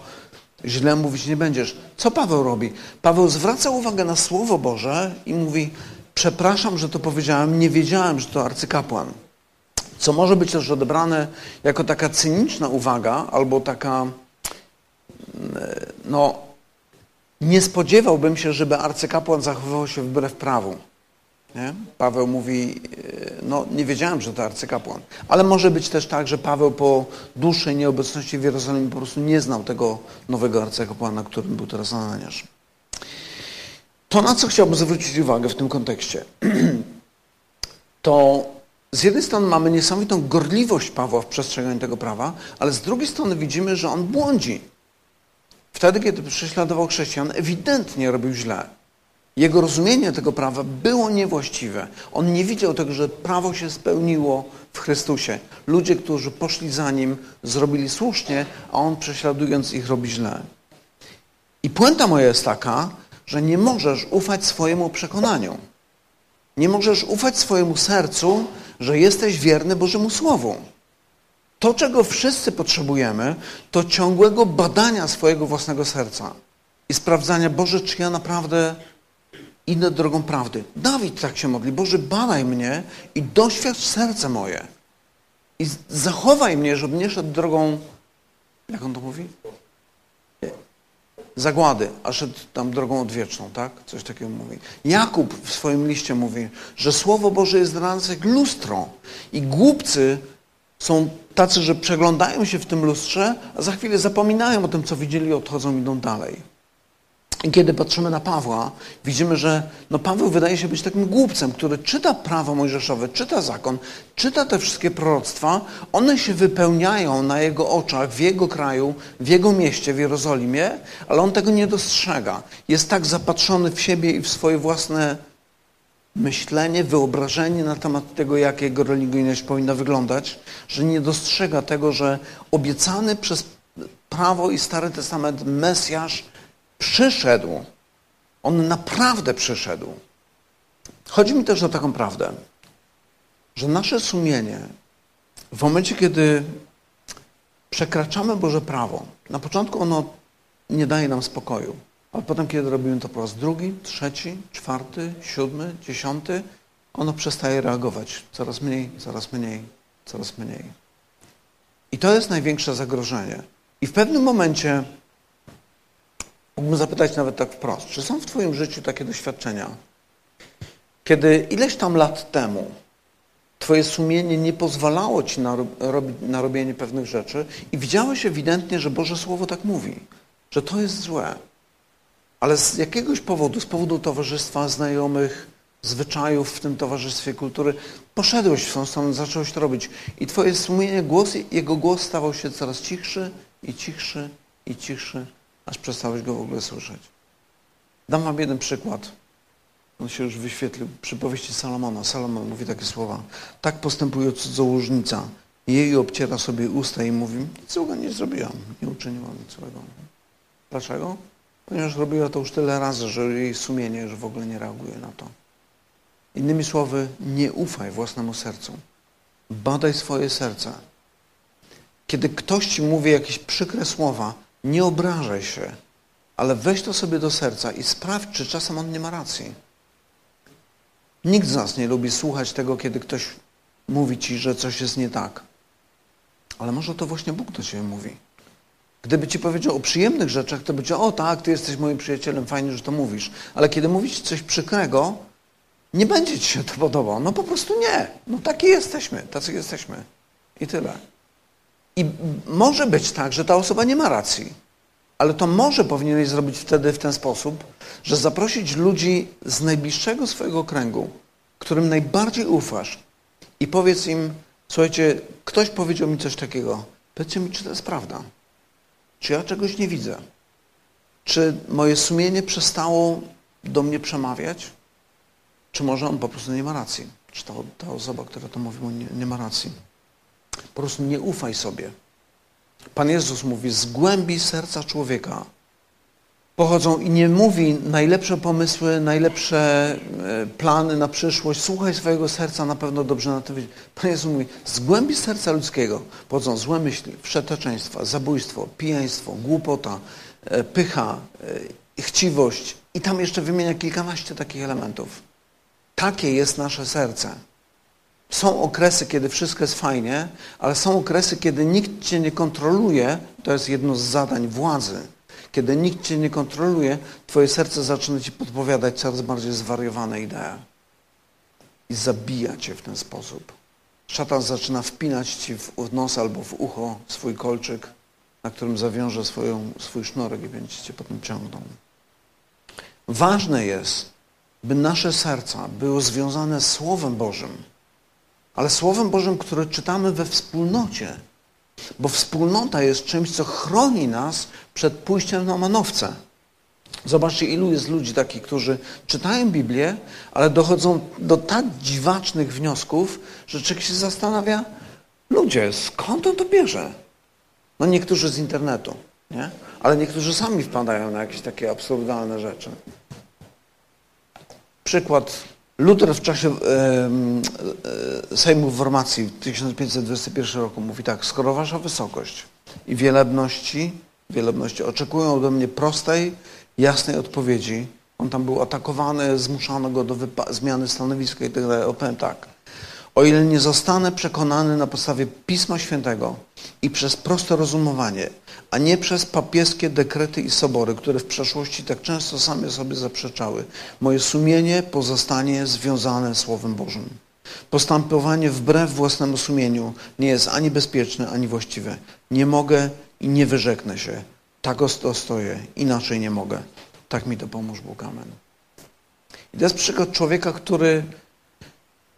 źle mówić nie będziesz. Co Paweł robi? Paweł zwraca uwagę na Słowo Boże i mówi: przepraszam, że to powiedziałem, nie wiedziałem, że to arcykapłan. Co może być też odebrane jako taka cyniczna uwaga, albo taka, no, nie spodziewałbym się, żeby arcykapłan zachowywał się wbrew prawu. Nie? Paweł mówi, no nie wiedziałem, że to arcykapłan. Ale może być też tak, że Paweł po dłuższej nieobecności w Jerozolimie po prostu nie znał tego nowego arcykapłana, którym był teraz Ananiasz. To, na co chciałbym zwrócić uwagę w tym kontekście, to z jednej strony mamy niesamowitą gorliwość Pawła w przestrzeganiu tego prawa, ale z drugiej strony widzimy, że on błądzi. Wtedy, kiedy prześladował chrześcijan, ewidentnie robił źle. Jego rozumienie tego prawa było niewłaściwe. On nie widział tego, że prawo się spełniło w Chrystusie. Ludzie, którzy poszli za Nim, zrobili słusznie, a On, prześladując ich, robi źle. I puenta moja jest taka, że nie możesz ufać swojemu przekonaniu. Nie możesz ufać swojemu sercu, że jesteś wierny Bożemu Słowu. To, czego wszyscy potrzebujemy, to ciągłego badania swojego własnego serca i sprawdzania: Boże, czy ja naprawdę idę drogą prawdy. Dawid tak się modli: Boże, badaj mnie i doświadcz serce moje. I zachowaj mnie, żebym nie szedł drogą, jak on to mówi? Zagłady, a szedł tam drogą odwieczną, tak? Coś takiego mówi. Jakub w swoim liście mówi, że Słowo Boże jest dla nas jak lustro i głupcy są tacy, że przeglądają się w tym lustrze, a za chwilę zapominają o tym, co widzieli, odchodzą, idą dalej. I kiedy patrzymy na Pawła, widzimy, że no Paweł wydaje się być takim głupcem, który czyta prawo mojżeszowe, czyta zakon, czyta te wszystkie proroctwa. One się wypełniają na jego oczach, w jego kraju, w jego mieście, w Jerozolimie, ale on tego nie dostrzega. Jest tak zapatrzony w siebie i w swoje własne myślenie, wyobrażenie na temat tego, jak jego religijność powinna wyglądać, że nie dostrzega tego, że obiecany przez prawo i Stary Testament Mesjasz przyszedł. On naprawdę przyszedł. Chodzi mi też o taką prawdę, że nasze sumienie w momencie, kiedy przekraczamy Boże prawo, na początku ono nie daje nam spokoju, ale potem, kiedy robimy to po raz drugi, trzeci, czwarty, siódmy, dziesiąty, ono przestaje reagować. Coraz mniej, coraz mniej, coraz mniej. I to jest największe zagrożenie. I w pewnym momencie mógłbym zapytać nawet tak wprost, czy są w Twoim życiu takie doświadczenia, kiedy ileś tam lat temu Twoje sumienie nie pozwalało Ci na, rob, na robienie pewnych rzeczy i widziałeś ewidentnie, że Boże Słowo tak mówi, że to jest złe, ale z jakiegoś powodu, z powodu towarzystwa, znajomych, zwyczajów w tym towarzystwie, kultury, poszedłeś w tą stronę, zacząłeś to robić i Twoje sumienie, głos, jego głos stawał się coraz cichszy i cichszy i cichszy, aż przestałeś go w ogóle słyszeć. Dam wam jeden przykład. On się już wyświetlił. Przypowieści Salomona. Salomon mówi takie słowa: tak postępuje cudzołożnica. Jej obciera sobie usta i mówi: niczego nie zrobiłam, nie uczyniłam niczego. Dlaczego? Ponieważ robiła to już tyle razy, że jej sumienie już w ogóle nie reaguje na to. Innymi słowy, nie ufaj własnemu sercu. Badaj swoje serce. Kiedy ktoś ci mówi jakieś przykre słowa, nie obrażaj się, ale weź to sobie do serca i sprawdź, czy czasem on nie ma racji. Nikt z nas nie lubi słuchać tego, kiedy ktoś mówi ci, że coś jest nie tak. Ale może to właśnie Bóg do ciebie mówi. Gdyby ci powiedział o przyjemnych rzeczach, to by ci: o tak, ty jesteś moim przyjacielem, fajnie, że to mówisz. Ale kiedy mówisz coś przykrego, nie będzie ci się to podobało. No po prostu nie. No taki jesteśmy, tacy jesteśmy. I tyle. I może być tak, że ta osoba nie ma racji, ale to może powinieneś zrobić wtedy w ten sposób, że zaprosić ludzi z najbliższego swojego kręgu, którym najbardziej ufasz, i powiedz im: słuchajcie, ktoś powiedział mi coś takiego, powiedzcie mi, czy to jest prawda, czy ja czegoś nie widzę, czy moje sumienie przestało do mnie przemawiać, czy może on po prostu nie ma racji, czy to, ta osoba, która to mówi, mu nie, nie ma racji. Po prostu nie ufaj sobie. Pan Jezus mówi: z głębi serca człowieka pochodzą, i nie mówi najlepsze pomysły, najlepsze plany na przyszłość. Słuchaj swojego serca, na pewno dobrze na to wyjdzie. Pan Jezus mówi: z głębi serca ludzkiego pochodzą złe myśli, wszeteczeństwa, zabójstwo, pijaństwo, głupota, pycha, chciwość. I tam jeszcze wymienia kilkanaście takich elementów. Takie jest nasze serce. Są okresy, kiedy wszystko jest fajnie, ale są okresy, kiedy nikt cię nie kontroluje. To jest jedno z zadań władzy. Kiedy nikt cię nie kontroluje, twoje serce zaczyna ci podpowiadać coraz bardziej zwariowane idee. I zabija cię w ten sposób. Szatan zaczyna wpinać ci w nos albo w ucho swój kolczyk, na którym zawiąże swoją, swój sznurek i będzie cię potem ciągnął. Ważne jest, by nasze serca było związane z Słowem Bożym. Ale Słowem Bożym, które czytamy we wspólnocie. Bo wspólnota jest czymś, co chroni nas przed pójściem na manowce. Zobaczcie, ilu jest ludzi takich, którzy czytają Biblię, ale dochodzą do tak dziwacznych wniosków, że człowiek się zastanawia: ludzie, skąd on to bierze? No niektórzy z internetu, nie? Ale niektórzy sami wpadają na jakieś takie absurdalne rzeczy. Przykład: Luter w czasie e, e, Sejmu w Wormacji w tysiąc pięćset dwudziestym pierwszym roku mówi tak: skoro wasza wysokość i wielebności, wielebności oczekują ode mnie prostej, jasnej odpowiedzi. On tam był atakowany, zmuszano go do wypa- zmiany stanowiska i tak dalej. Opowiem tak: o ile nie zostanę przekonany na podstawie Pisma Świętego i przez proste rozumowanie, a nie przez papieskie dekrety i sobory, które w przeszłości tak często same sobie zaprzeczały, moje sumienie pozostanie związane z Słowem Bożym. Postępowanie wbrew własnemu sumieniu nie jest ani bezpieczne, ani właściwe. Nie mogę i nie wyrzeknę się. Tak osto stoję, inaczej nie mogę. Tak mi to pomóż Bóg, amen. I to jest przykład człowieka, który...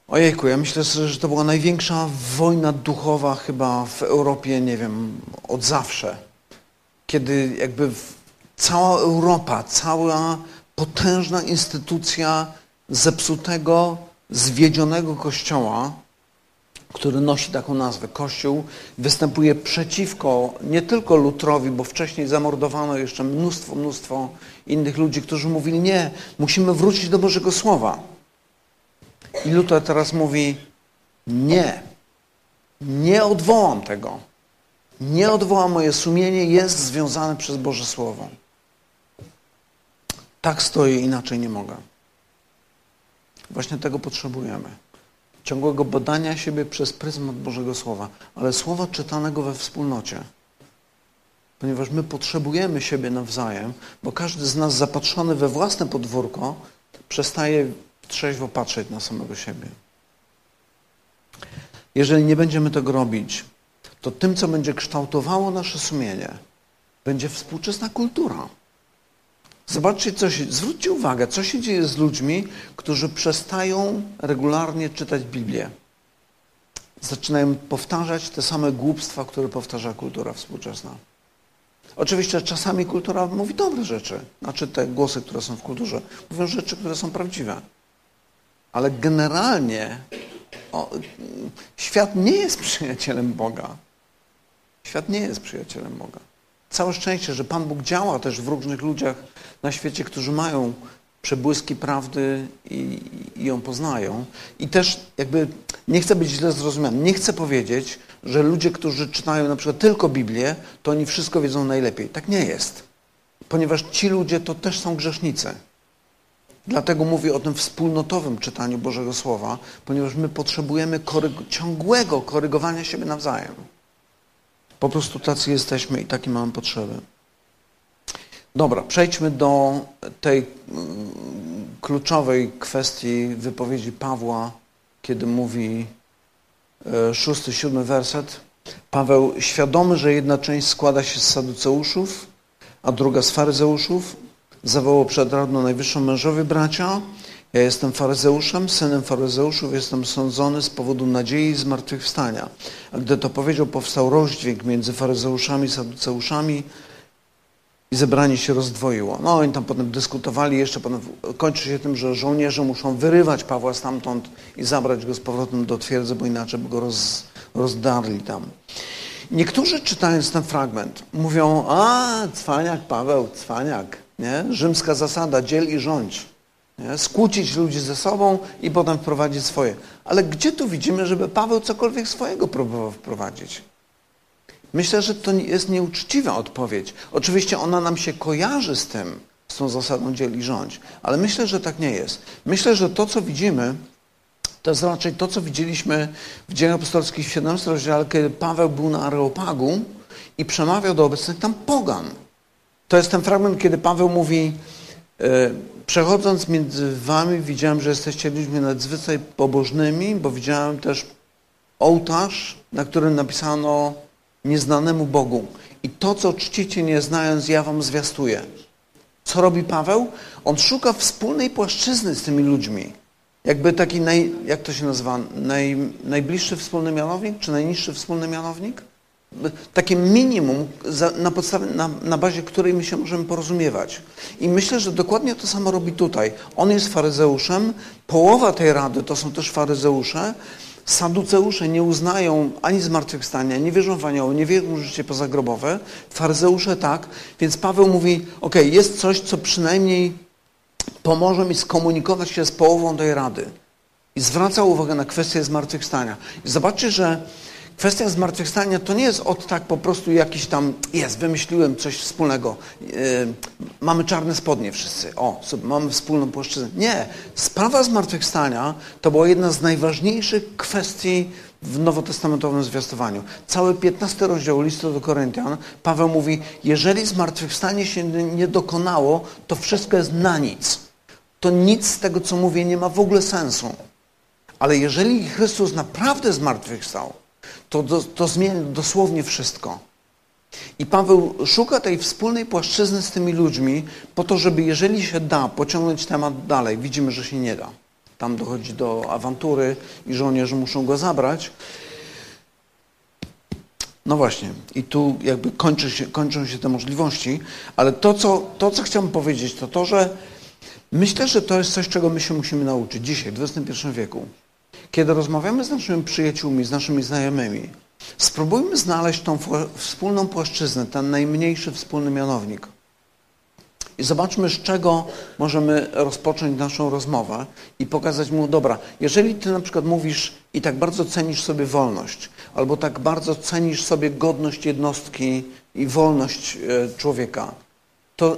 Ojejku, ja myślę, że to była największa wojna duchowa chyba w Europie, nie wiem, od zawsze. Kiedy jakby cała Europa, cała potężna instytucja zepsutego, zwiedzionego Kościoła, który nosi taką nazwę Kościół, występuje przeciwko nie tylko Lutrowi, bo wcześniej zamordowano jeszcze mnóstwo, mnóstwo innych ludzi, którzy mówili: nie, musimy wrócić do Bożego Słowa. I Luter teraz mówi: nie, nie odwołam tego. Nie odwołam, moje sumienie jest związane przez Boże Słowo. Tak stoję, inaczej nie mogę. Właśnie tego potrzebujemy. Ciągłego badania siebie przez pryzmat Bożego Słowa, ale Słowa czytanego we wspólnocie. Ponieważ my potrzebujemy siebie nawzajem, bo każdy z nas zapatrzony we własne podwórko przestaje trzeźwo patrzeć na samego siebie. Jeżeli nie będziemy tego robić, to tym, co będzie kształtowało nasze sumienie, będzie współczesna kultura. Zobaczcie, co się, zwróćcie uwagę, co się dzieje z ludźmi, którzy przestają regularnie czytać Biblię. Zaczynają powtarzać te same głupstwa, które powtarza kultura współczesna. Oczywiście czasami kultura mówi dobre rzeczy. Znaczy te głosy, które są w kulturze, mówią rzeczy, które są prawdziwe. Ale generalnie o, świat nie jest przyjacielem Boga. Świat nie jest przyjacielem Boga. Całe szczęście, że Pan Bóg działa też w różnych ludziach na świecie, którzy mają przebłyski prawdy i, i ją poznają. I też jakby nie chcę być źle zrozumiany. Nie chcę powiedzieć, że ludzie, którzy czytają na przykład tylko Biblię, to oni wszystko wiedzą najlepiej. Tak nie jest. Ponieważ ci ludzie to też są grzesznicy. Dlatego mówię o tym wspólnotowym czytaniu Bożego Słowa, ponieważ my potrzebujemy koryg- ciągłego korygowania siebie nawzajem. Po prostu tacy jesteśmy i takie mamy potrzeby. Dobra, przejdźmy do tej kluczowej kwestii wypowiedzi Pawła, kiedy mówi szósty, siódmy werset. Paweł świadomy, że jedna część składa się z saduceuszów, a druga z faryzeuszów, zawołał przed Radą Najwyższą: mężowie bracia, ja jestem faryzeuszem, synem faryzeuszów, jestem sądzony z powodu nadziei i zmartwychwstania. A gdy to powiedział, powstał rozdźwięk między faryzeuszami i saduceuszami i zebranie się rozdwoiło. No oni tam potem dyskutowali, jeszcze potem kończy się tym, że żołnierze muszą wyrywać Pawła stamtąd i zabrać go z powrotem do twierdzy, bo inaczej by go roz, rozdarli tam. Niektórzy, czytając ten fragment, mówią: a, cwaniak Paweł, cwaniak, nie? Rzymska zasada, dziel i rządź. Nie? Skłócić ludzi ze sobą i potem wprowadzić swoje. Ale gdzie tu widzimy, żeby Paweł cokolwiek swojego próbował wprowadzić? Myślę, że to jest nieuczciwa odpowiedź. Oczywiście ona nam się kojarzy z tym, z tą zasadą dziel i rządź, ale myślę, że tak nie jest. Myślę, że to, co widzimy, to jest raczej to, co widzieliśmy w Dziejach Apostolskich w siedemnastym rozdziale, kiedy Paweł był na Areopagu i przemawiał do obecnych tam pogan. To jest ten fragment, kiedy Paweł mówi: przechodząc między wami widziałem, że jesteście ludźmi nadzwyczaj pobożnymi, bo widziałem też ołtarz, na którym napisano: nieznanemu Bogu. I to, co czcicie nie znając, ja wam zwiastuję. Co robi Paweł? On szuka wspólnej płaszczyzny z tymi ludźmi. Jakby taki, naj, jak to się nazywa, naj, najbliższy wspólny mianownik, czy najniższy wspólny mianownik? Takie minimum, na, podstawie, na, na bazie której my się możemy porozumiewać. I myślę, że dokładnie to samo robi tutaj. On jest faryzeuszem, połowa tej rady to są też faryzeusze. Saduceusze nie uznają ani zmartwychwstania, nie wierzą w anioły, nie wierzą w życie pozagrobowe. Faryzeusze tak. Więc Paweł mówi: ok, jest coś, co przynajmniej pomoże mi skomunikować się z połową tej rady. I zwraca uwagę na kwestię zmartwychwstania. I zobaczcie, że kwestia zmartwychwstania to nie jest od tak po prostu jakiś tam, jest, wymyśliłem coś wspólnego, yy, mamy czarne spodnie wszyscy, o, sobie, mamy wspólną płaszczyznę. Nie, sprawa zmartwychwstania to była jedna z najważniejszych kwestii w nowotestamentowym zwiastowaniu. Cały piętnasty rozdział listu do Koryntian, Paweł mówi: jeżeli zmartwychwstanie się nie dokonało, to wszystko jest na nic. To nic z tego, co mówię, nie ma w ogóle sensu. Ale jeżeli Chrystus naprawdę zmartwychwstał, To, do, to zmienia dosłownie wszystko. I Paweł szuka tej wspólnej płaszczyzny z tymi ludźmi po to, żeby, jeżeli się da, pociągnąć temat dalej. Widzimy, że się nie da. Tam dochodzi do awantury i żołnierze muszą go zabrać. No właśnie. I tu jakby kończy się, kończą się te możliwości. Ale to co, to, co chciałbym powiedzieć, to to, że myślę, że to jest coś, czego my się musimy nauczyć dzisiaj, w dwudziestym pierwszym wieku. Kiedy rozmawiamy z naszymi przyjaciółmi, z naszymi znajomymi, spróbujmy znaleźć tą wspólną płaszczyznę, ten najmniejszy wspólny mianownik. I zobaczmy, z czego możemy rozpocząć naszą rozmowę i pokazać mu: dobra, jeżeli ty na przykład mówisz i tak bardzo cenisz sobie wolność, albo tak bardzo cenisz sobie godność jednostki i wolność człowieka, to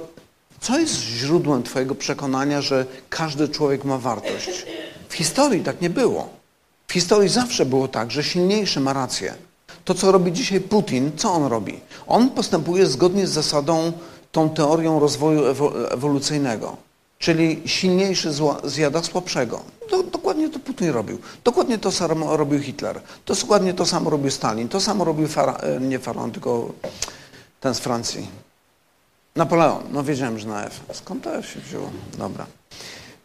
co jest źródłem twojego przekonania, że każdy człowiek ma wartość? W historii tak nie było. W historii zawsze było tak, że silniejszy ma rację. To, co robi dzisiaj Putin, co on robi? On postępuje zgodnie z zasadą, tą teorią rozwoju ewolucyjnego. Czyli silniejszy zjada słabszego. To, dokładnie to Putin robił. Dokładnie to samo robił Hitler. To dokładnie to samo robił Stalin. To samo robił Fara, nie Faron, tylko ten z Francji. Napoleon. No wiedziałem, że na F. Skąd to F się wzięło? Dobra.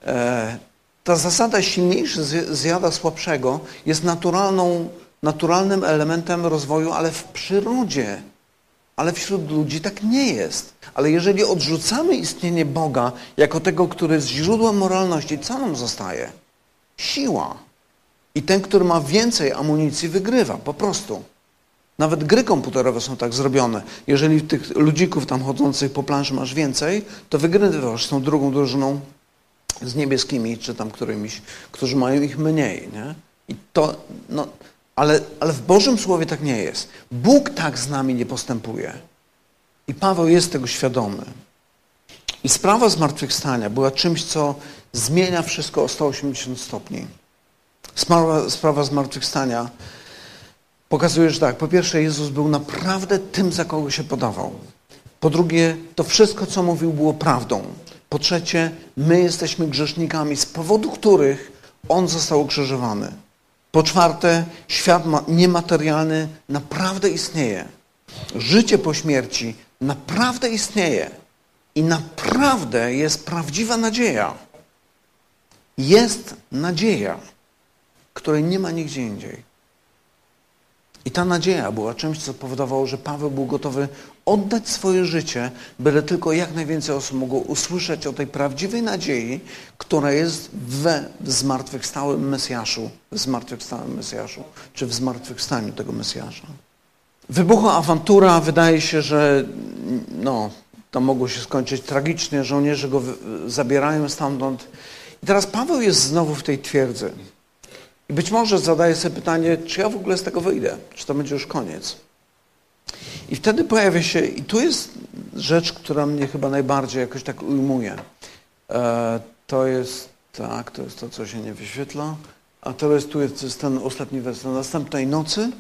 E Ta zasada silniejszy zjada słabszego jest naturalną, naturalnym elementem rozwoju, ale w przyrodzie, ale wśród ludzi tak nie jest. Ale jeżeli odrzucamy istnienie Boga jako tego, który jest źródłem moralności, co nam zostaje? Siła. I ten, który ma więcej amunicji, wygrywa po prostu. Nawet gry komputerowe są tak zrobione. Jeżeli tych ludzików tam chodzących po planszy masz więcej, to wygrywasz tą drugą drużyną z niebieskimi, czy tam którymiś, którzy mają ich mniej, nie? I to, no, ale, ale w Bożym Słowie tak nie jest. Bóg tak z nami nie postępuje. I Paweł jest tego świadomy. I sprawa zmartwychwstania była czymś, co zmienia wszystko o sto osiemdziesiąt stopni. Sprawa, sprawa zmartwychwstania pokazuje, że tak, po pierwsze, Jezus był naprawdę tym, za kogo się podawał. Po drugie, to wszystko, co mówił, było prawdą. Po trzecie, my jesteśmy grzesznikami, z powodu których On został ukrzyżowany. Po czwarte, świat niematerialny naprawdę istnieje. Życie po śmierci naprawdę istnieje. I naprawdę jest prawdziwa nadzieja. Jest nadzieja, której nie ma nigdzie indziej. I ta nadzieja była czymś, co powodowało, że Paweł był gotowy oddać swoje życie, byle tylko jak najwięcej osób mogło usłyszeć o tej prawdziwej nadziei, która jest we w zmartwychwstałym Mesjaszu, w zmartwychwstałym Mesjaszu, czy w zmartwychwstaniu tego Mesjasza. Wybuchła awantura, wydaje się, że no, to mogło się skończyć tragicznie, żołnierze go zabierają stamtąd. I teraz Paweł jest znowu w tej twierdzy. I być może zadaję sobie pytanie, czy ja w ogóle z tego wyjdę, czy to będzie już koniec. I wtedy pojawia się, i tu jest rzecz, która mnie chyba najbardziej jakoś tak ujmuje. E, to jest, tak, to jest to, co się nie wyświetla, a to jest, tu jest ten ostatni werset. Następnej nocy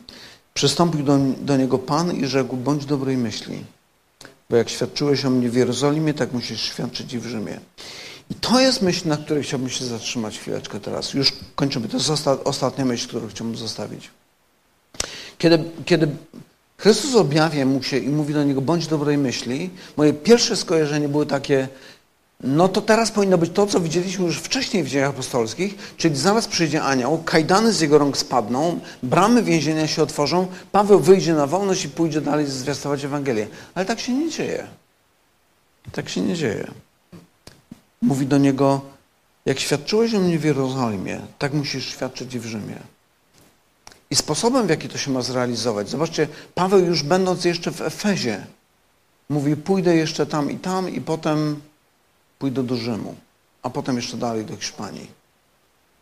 przystąpił do, do niego Pan i rzekł, bądź dobrej myśli, bo jak świadczyłeś o mnie w Jerozolimie, tak musisz świadczyć i w Rzymie. I to jest myśl, na której chciałbym się zatrzymać chwileczkę teraz. Już kończymy. To jest ostatnia myśl, którą chciałbym zostawić. Kiedy, kiedy Chrystus objawia mu się i mówi do niego, bądź dobrej myśli, moje pierwsze skojarzenie były takie, no to teraz powinno być to, co widzieliśmy już wcześniej w Dziejach Apostolskich, czyli zaraz przyjdzie anioł, kajdany z jego rąk spadną, bramy więzienia się otworzą, Paweł wyjdzie na wolność i pójdzie dalej zwiastować Ewangelię. Ale tak się nie dzieje. Tak się nie dzieje. Mówi do niego, jak świadczyłeś o mnie w Jerozolimie, tak musisz świadczyć i w Rzymie. I sposobem, w jaki to się ma zrealizować. Zobaczcie, Paweł już będąc jeszcze w Efezie, mówi, pójdę jeszcze tam i tam i potem pójdę do Rzymu, a potem jeszcze dalej do Hiszpanii.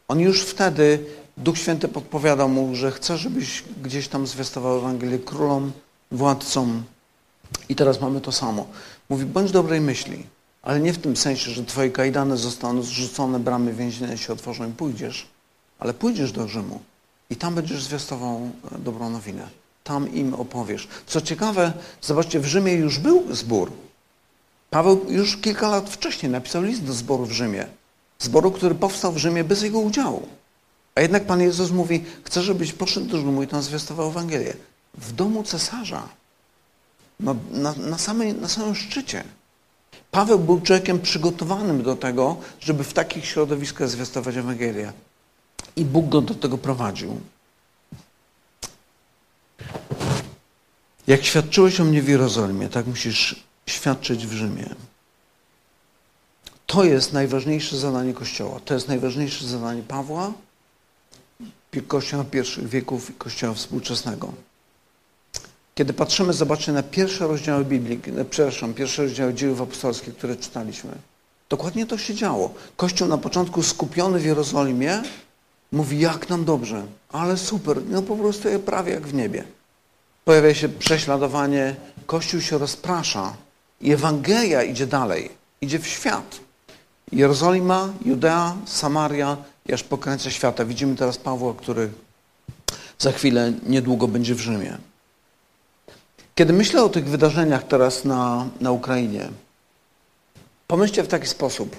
On już wtedy, Duch Święty podpowiadał mu, że chce, żebyś gdzieś tam zwiastował Ewangelię królom, władcom. I teraz mamy to samo. Mówi, bądź dobrej myśli. Ale nie w tym sensie, że twoje kajdany zostaną zrzucone, bramy więzienia się otworzą i pójdziesz. Ale pójdziesz do Rzymu i tam będziesz zwiastował dobrą nowinę. Tam im opowiesz. Co ciekawe, zobaczcie, w Rzymie już był zbór. Paweł już kilka lat wcześniej napisał list do zboru w Rzymie. Zboru, który powstał w Rzymie bez jego udziału. A jednak Pan Jezus mówi, chcę, żebyś poszedł do Rzymu i tam zwiastował Ewangelię. W domu cesarza. Na, na, na, samej, na samym szczycie. Paweł był człowiekiem przygotowanym do tego, żeby w takich środowiskach zwiastować Ewangelię. I Bóg go do tego prowadził. Jak świadczyłeś o mnie w Jerozolimie, tak musisz świadczyć w Rzymie. To jest najważniejsze zadanie Kościoła. To jest najważniejsze zadanie Pawła, Kościoła pierwszych wieków i Kościoła współczesnego. Kiedy patrzymy, zobaczcie, na pierwsze rozdziały Biblii, przepraszam, pierwsze rozdziały Dziejów Apostolskich, które czytaliśmy. Dokładnie to się działo. Kościół na początku skupiony w Jerozolimie mówi, jak nam dobrze, ale super, no po prostu je prawie jak w niebie. Pojawia się prześladowanie, Kościół się rozprasza i Ewangelia idzie dalej, idzie w świat. Jerozolima, Judea, Samaria i aż po krańce świata. Widzimy teraz Pawła, który za chwilę niedługo będzie w Rzymie. Kiedy myślę o tych wydarzeniach teraz na, na Ukrainie, pomyślcie w taki sposób,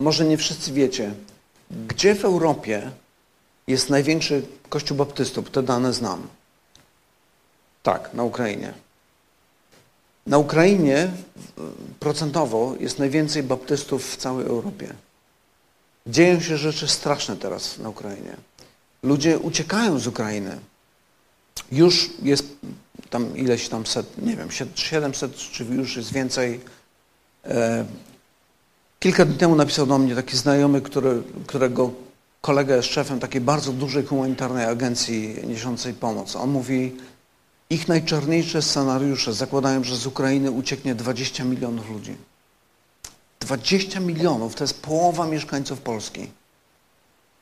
może nie wszyscy wiecie, gdzie w Europie jest największy kościół baptystów, te dane znam. Tak, na Ukrainie. Na Ukrainie procentowo jest najwięcej baptystów w całej Europie. Dzieją się rzeczy straszne teraz na Ukrainie. Ludzie uciekają z Ukrainy. Już jest tam ileś tam set, nie wiem, siedemset, czy już jest więcej. E, kilka dni temu napisał do mnie taki znajomy, który, którego kolega jest szefem takiej bardzo dużej humanitarnej agencji niosącej pomoc. On mówi, ich najczarniejsze scenariusze zakładają, że z Ukrainy ucieknie dwadzieścia milionów ludzi. dwadzieścia milionów, to jest połowa mieszkańców Polski.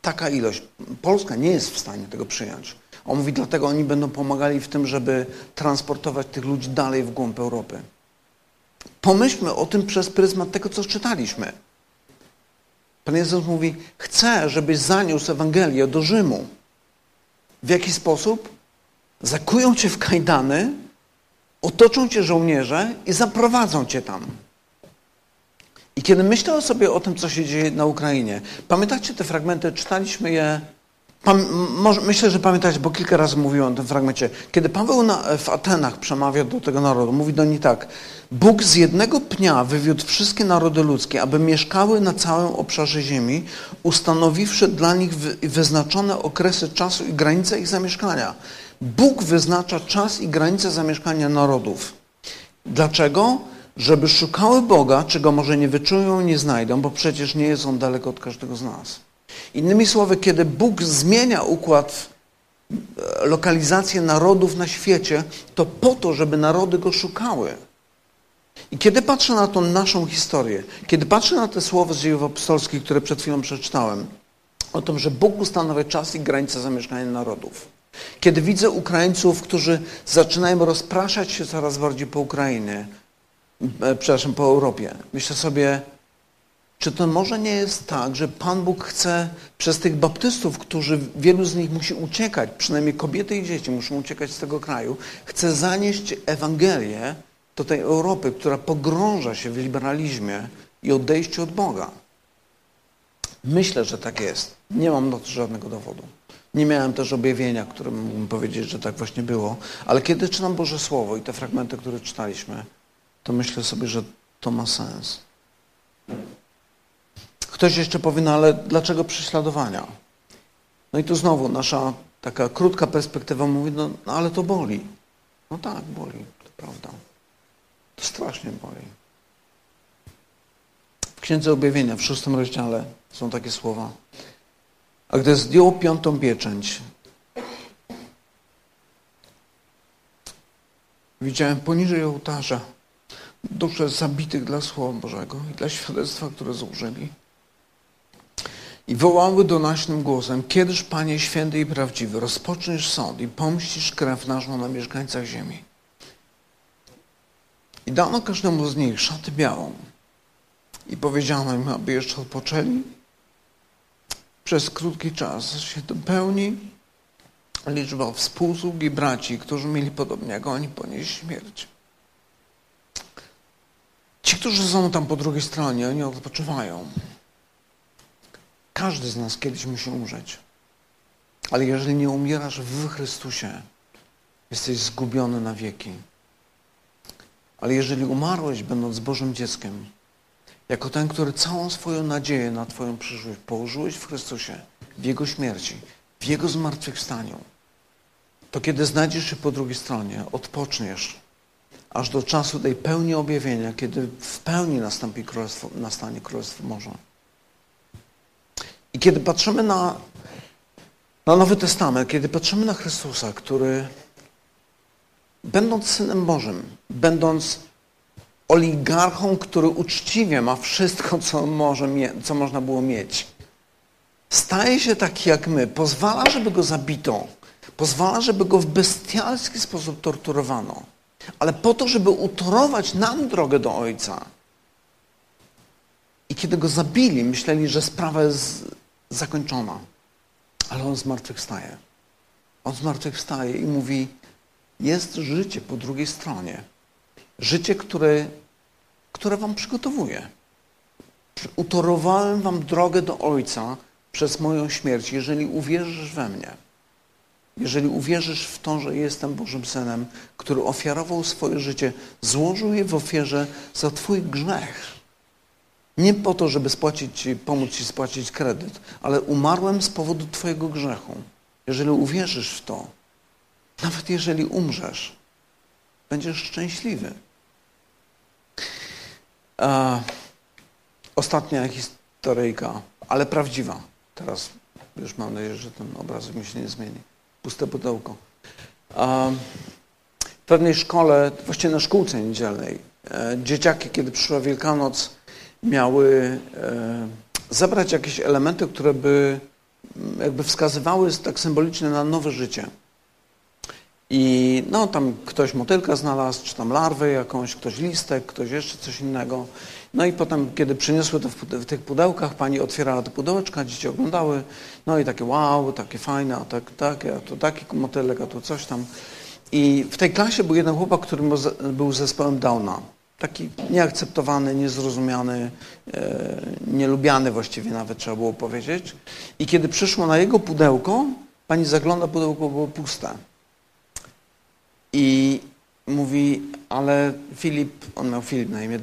Taka ilość. Polska nie jest w stanie tego przyjąć. On mówi, dlatego oni będą pomagali w tym, żeby transportować tych ludzi dalej w głąb Europy. Pomyślmy o tym przez pryzmat tego, co czytaliśmy. Pan Jezus mówi, chcę, żebyś zaniósł Ewangelię do Rzymu. W jaki sposób? Zakują cię w kajdany, otoczą cię żołnierze i zaprowadzą cię tam. I kiedy myślę sobie o tym, co się dzieje na Ukrainie, pamiętacie te fragmenty, czytaliśmy je Pan, może, myślę, że pamiętacie, bo kilka razy mówiłem o tym fragmencie. Kiedy Paweł na, w Atenach przemawia do tego narodu, mówi do nich tak. Bóg z jednego pnia wywiódł wszystkie narody ludzkie, aby mieszkały na całym obszarze ziemi, ustanowiwszy dla nich wyznaczone okresy czasu i granice ich zamieszkania. Bóg wyznacza czas i granice zamieszkania narodów. Dlaczego? Żeby szukały Boga, czego może nie wyczują, nie znajdą, bo przecież nie jest On daleko od każdego z nas. Innymi słowy, kiedy Bóg zmienia układ, lokalizację narodów na świecie, to po to, żeby narody Go szukały. I kiedy patrzę na tą naszą historię, kiedy patrzę na te słowa z Dziejów Apostolskich, które przed chwilą przeczytałem, o tym, że Bóg ustanawia czas i granice zamieszkania narodów, kiedy widzę Ukraińców, którzy zaczynają rozpraszać się coraz bardziej po Ukrainie, przepraszam, po Europie, myślę sobie, czy to może nie jest tak, że Pan Bóg chce przez tych baptystów, którzy wielu z nich musi uciekać, przynajmniej kobiety i dzieci muszą uciekać z tego kraju, chce zanieść Ewangelię do tej Europy, która pogrąża się w liberalizmie i odejściu od Boga. Myślę, że tak jest. Nie mam na to żadnego dowodu. Nie miałem też objawienia, które mógłbym powiedzieć, że tak właśnie było. Ale kiedy czytam Boże Słowo i te fragmenty, które czytaliśmy, to myślę sobie, że to ma sens. Ktoś jeszcze powie, no ale dlaczego prześladowania? No i tu znowu nasza taka krótka perspektywa mówi, no, no ale to boli. No tak, boli, to prawda. To strasznie boli. W Księdze Objawienia, w szóstym rozdziale są takie słowa. A gdy zdjął piątą pieczęć, widziałem poniżej ołtarza dusze zabitych dla Słowa Bożego i dla świadectwa, które złożyli. I wołały donośnym głosem, kiedyż, Panie święty i prawdziwy, rozpoczniesz sąd i pomścisz krew naszą na mieszkańcach ziemi. I dano każdemu z nich szatę białą i powiedziano im, aby jeszcze odpoczęli. Przez krótki czas się dopełni liczba współsług i braci, którzy mieli podobnie jak oni ponieść śmierć. Ci, którzy są tam po drugiej stronie, oni odpoczywają. Każdy z nas kiedyś musi umrzeć. Ale jeżeli nie umierasz w Chrystusie, jesteś zgubiony na wieki. Ale jeżeli umarłeś, będąc Bożym dzieckiem, jako ten, który całą swoją nadzieję na Twoją przyszłość położyłeś w Chrystusie, w Jego śmierci, w Jego zmartwychwstaniu, to kiedy znajdziesz się po drugiej stronie, odpoczniesz aż do czasu tej pełni objawienia, kiedy w pełni nastąpi królestwo, nastanie Królestwo Morza. I kiedy patrzymy na, na Nowy Testament, kiedy patrzymy na Chrystusa, który będąc Synem Bożym, będąc oligarchą, który uczciwie ma wszystko, co, może, co można było mieć, staje się taki jak my, pozwala, żeby go zabito, pozwala, żeby go w bestialski sposób torturowano, ale po to, żeby utorować nam drogę do Ojca. I kiedy go zabili, myśleli, że sprawa jest zakończona. Ale on zmartwychwstaje. On zmartwychwstaje i mówi, jest życie po drugiej stronie. Życie, które, które wam przygotowuje. Utorowałem wam drogę do Ojca przez moją śmierć, jeżeli uwierzysz we mnie. Jeżeli uwierzysz w to, że jestem Bożym Synem, który ofiarował swoje życie, złożył je w ofierze za twój grzech. Nie po to, żeby spłacić, pomóc ci spłacić kredyt, ale umarłem z powodu twojego grzechu. Jeżeli uwierzysz w to, nawet jeżeli umrzesz, będziesz szczęśliwy. E, ostatnia historyjka, ale prawdziwa. Teraz już mam nadzieję, że ten obrazek mi się nie zmieni. Puste pudełko. E, w pewnej szkole, właściwie na szkółce niedzielnej, e, dzieciaki, kiedy przyszła Wielkanoc, miały e, zebrać jakieś elementy, które by jakby wskazywały tak symbolicznie na nowe życie. I no tam ktoś motylka znalazł, czy tam larwę jakąś, ktoś listek, ktoś jeszcze coś innego. No i potem, kiedy przyniosły to w, w tych pudełkach, pani otwierała te pudełeczka, dzieci oglądały. No i takie wow, takie fajne, a tak, tak, a tu taki motylek, a tu coś tam. I w tej klasie był jeden chłopak, który był zespołem Downa. taki nieakceptowany, niezrozumiany, e, nielubiany właściwie nawet trzeba było powiedzieć. I kiedy przyszło na jego pudełko, pani zagląda, pudełko było puste. I mówi, ale Filip, on miał Filip na imię,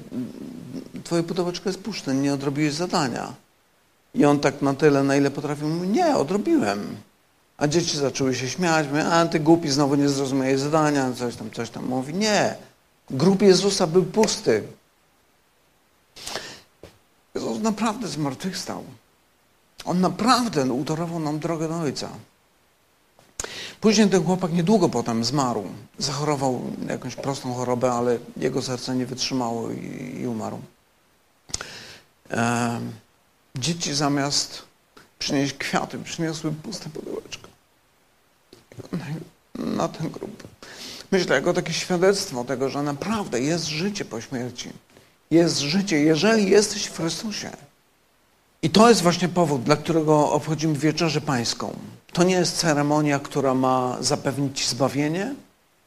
twoje pudełeczko jest puste, nie odrobiłeś zadania. I on tak na tyle, na ile potrafił, mówi, nie, odrobiłem. A dzieci zaczęły się śmiać, mówi, a ty głupi, znowu nie zrozumiałeś zadania, coś tam, coś tam. Mówi, nie, grób Jezusa był pusty. Jezus naprawdę zmartwychwstał. On naprawdę utorował nam drogę do Ojca. Później ten chłopak niedługo potem zmarł. Zachorował jakąś prostą chorobę, ale jego serce nie wytrzymało i, i umarł. E, dzieci zamiast przynieść kwiaty, przyniosły puste pudełeczko na ten grób. Myślę, jako takie świadectwo tego, że naprawdę jest życie po śmierci. Jest życie, jeżeli jesteś w Chrystusie. I to jest właśnie powód, dla którego obchodzimy Wieczerzę Pańską. To nie jest ceremonia, która ma zapewnić zbawienie.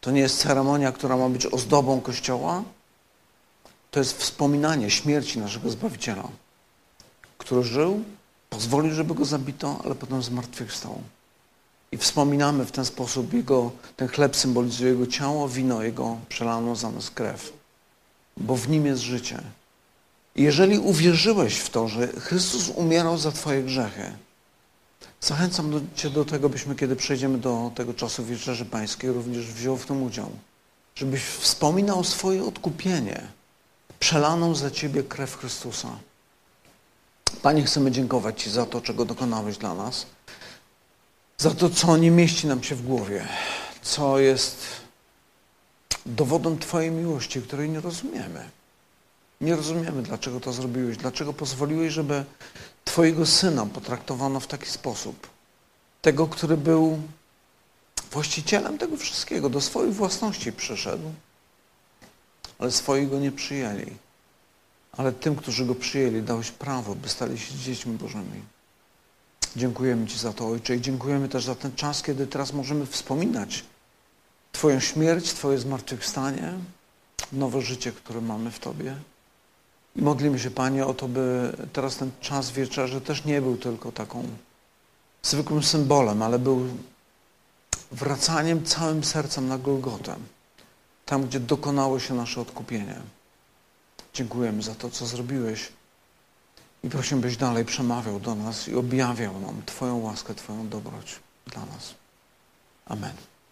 To nie jest ceremonia, która ma być ozdobą Kościoła. To jest wspominanie śmierci naszego Zbawiciela, który żył, pozwolił, żeby go zabito, ale potem zmartwychwstał. I wspominamy w ten sposób jego, ten chleb symbolizuje jego ciało, wino jego przelaną za nas krew. Bo w nim jest życie. I jeżeli uwierzyłeś w to, że Chrystus umierał za twoje grzechy, zachęcam do, Cię do tego, byśmy, kiedy przejdziemy do tego czasu Wieczerzy Pańskiej, również wziął w tym udział. Żebyś wspominał swoje odkupienie, przelaną za Ciebie krew Chrystusa. Panie, chcemy dziękować Ci za to, czego dokonałeś dla nas. Za to, co nie mieści nam się w głowie. Co jest dowodem Twojej miłości, której nie rozumiemy. Nie rozumiemy, dlaczego to zrobiłeś, dlaczego pozwoliłeś, żeby Twojego Syna potraktowano w taki sposób. Tego, który był właścicielem tego wszystkiego, do swojej własności przyszedł, ale swojego nie przyjęli. Ale tym, którzy Go przyjęli, dałeś prawo, by stali się dziećmi Bożymi. Dziękujemy Ci za to, Ojcze, i dziękujemy też za ten czas, kiedy teraz możemy wspominać Twoją śmierć, Twoje zmartwychwstanie, nowe życie, które mamy w Tobie. I modlimy się, Panie, o to, by teraz ten czas wieczerzy też nie był tylko taką zwykłym symbolem, ale był wracaniem całym sercem na Golgotę, tam, gdzie dokonało się nasze odkupienie. Dziękujemy za to, co zrobiłeś i prosimy, byś dalej przemawiał do nas i objawiał nam Twoją łaskę, Twoją dobroć dla nas. Amen.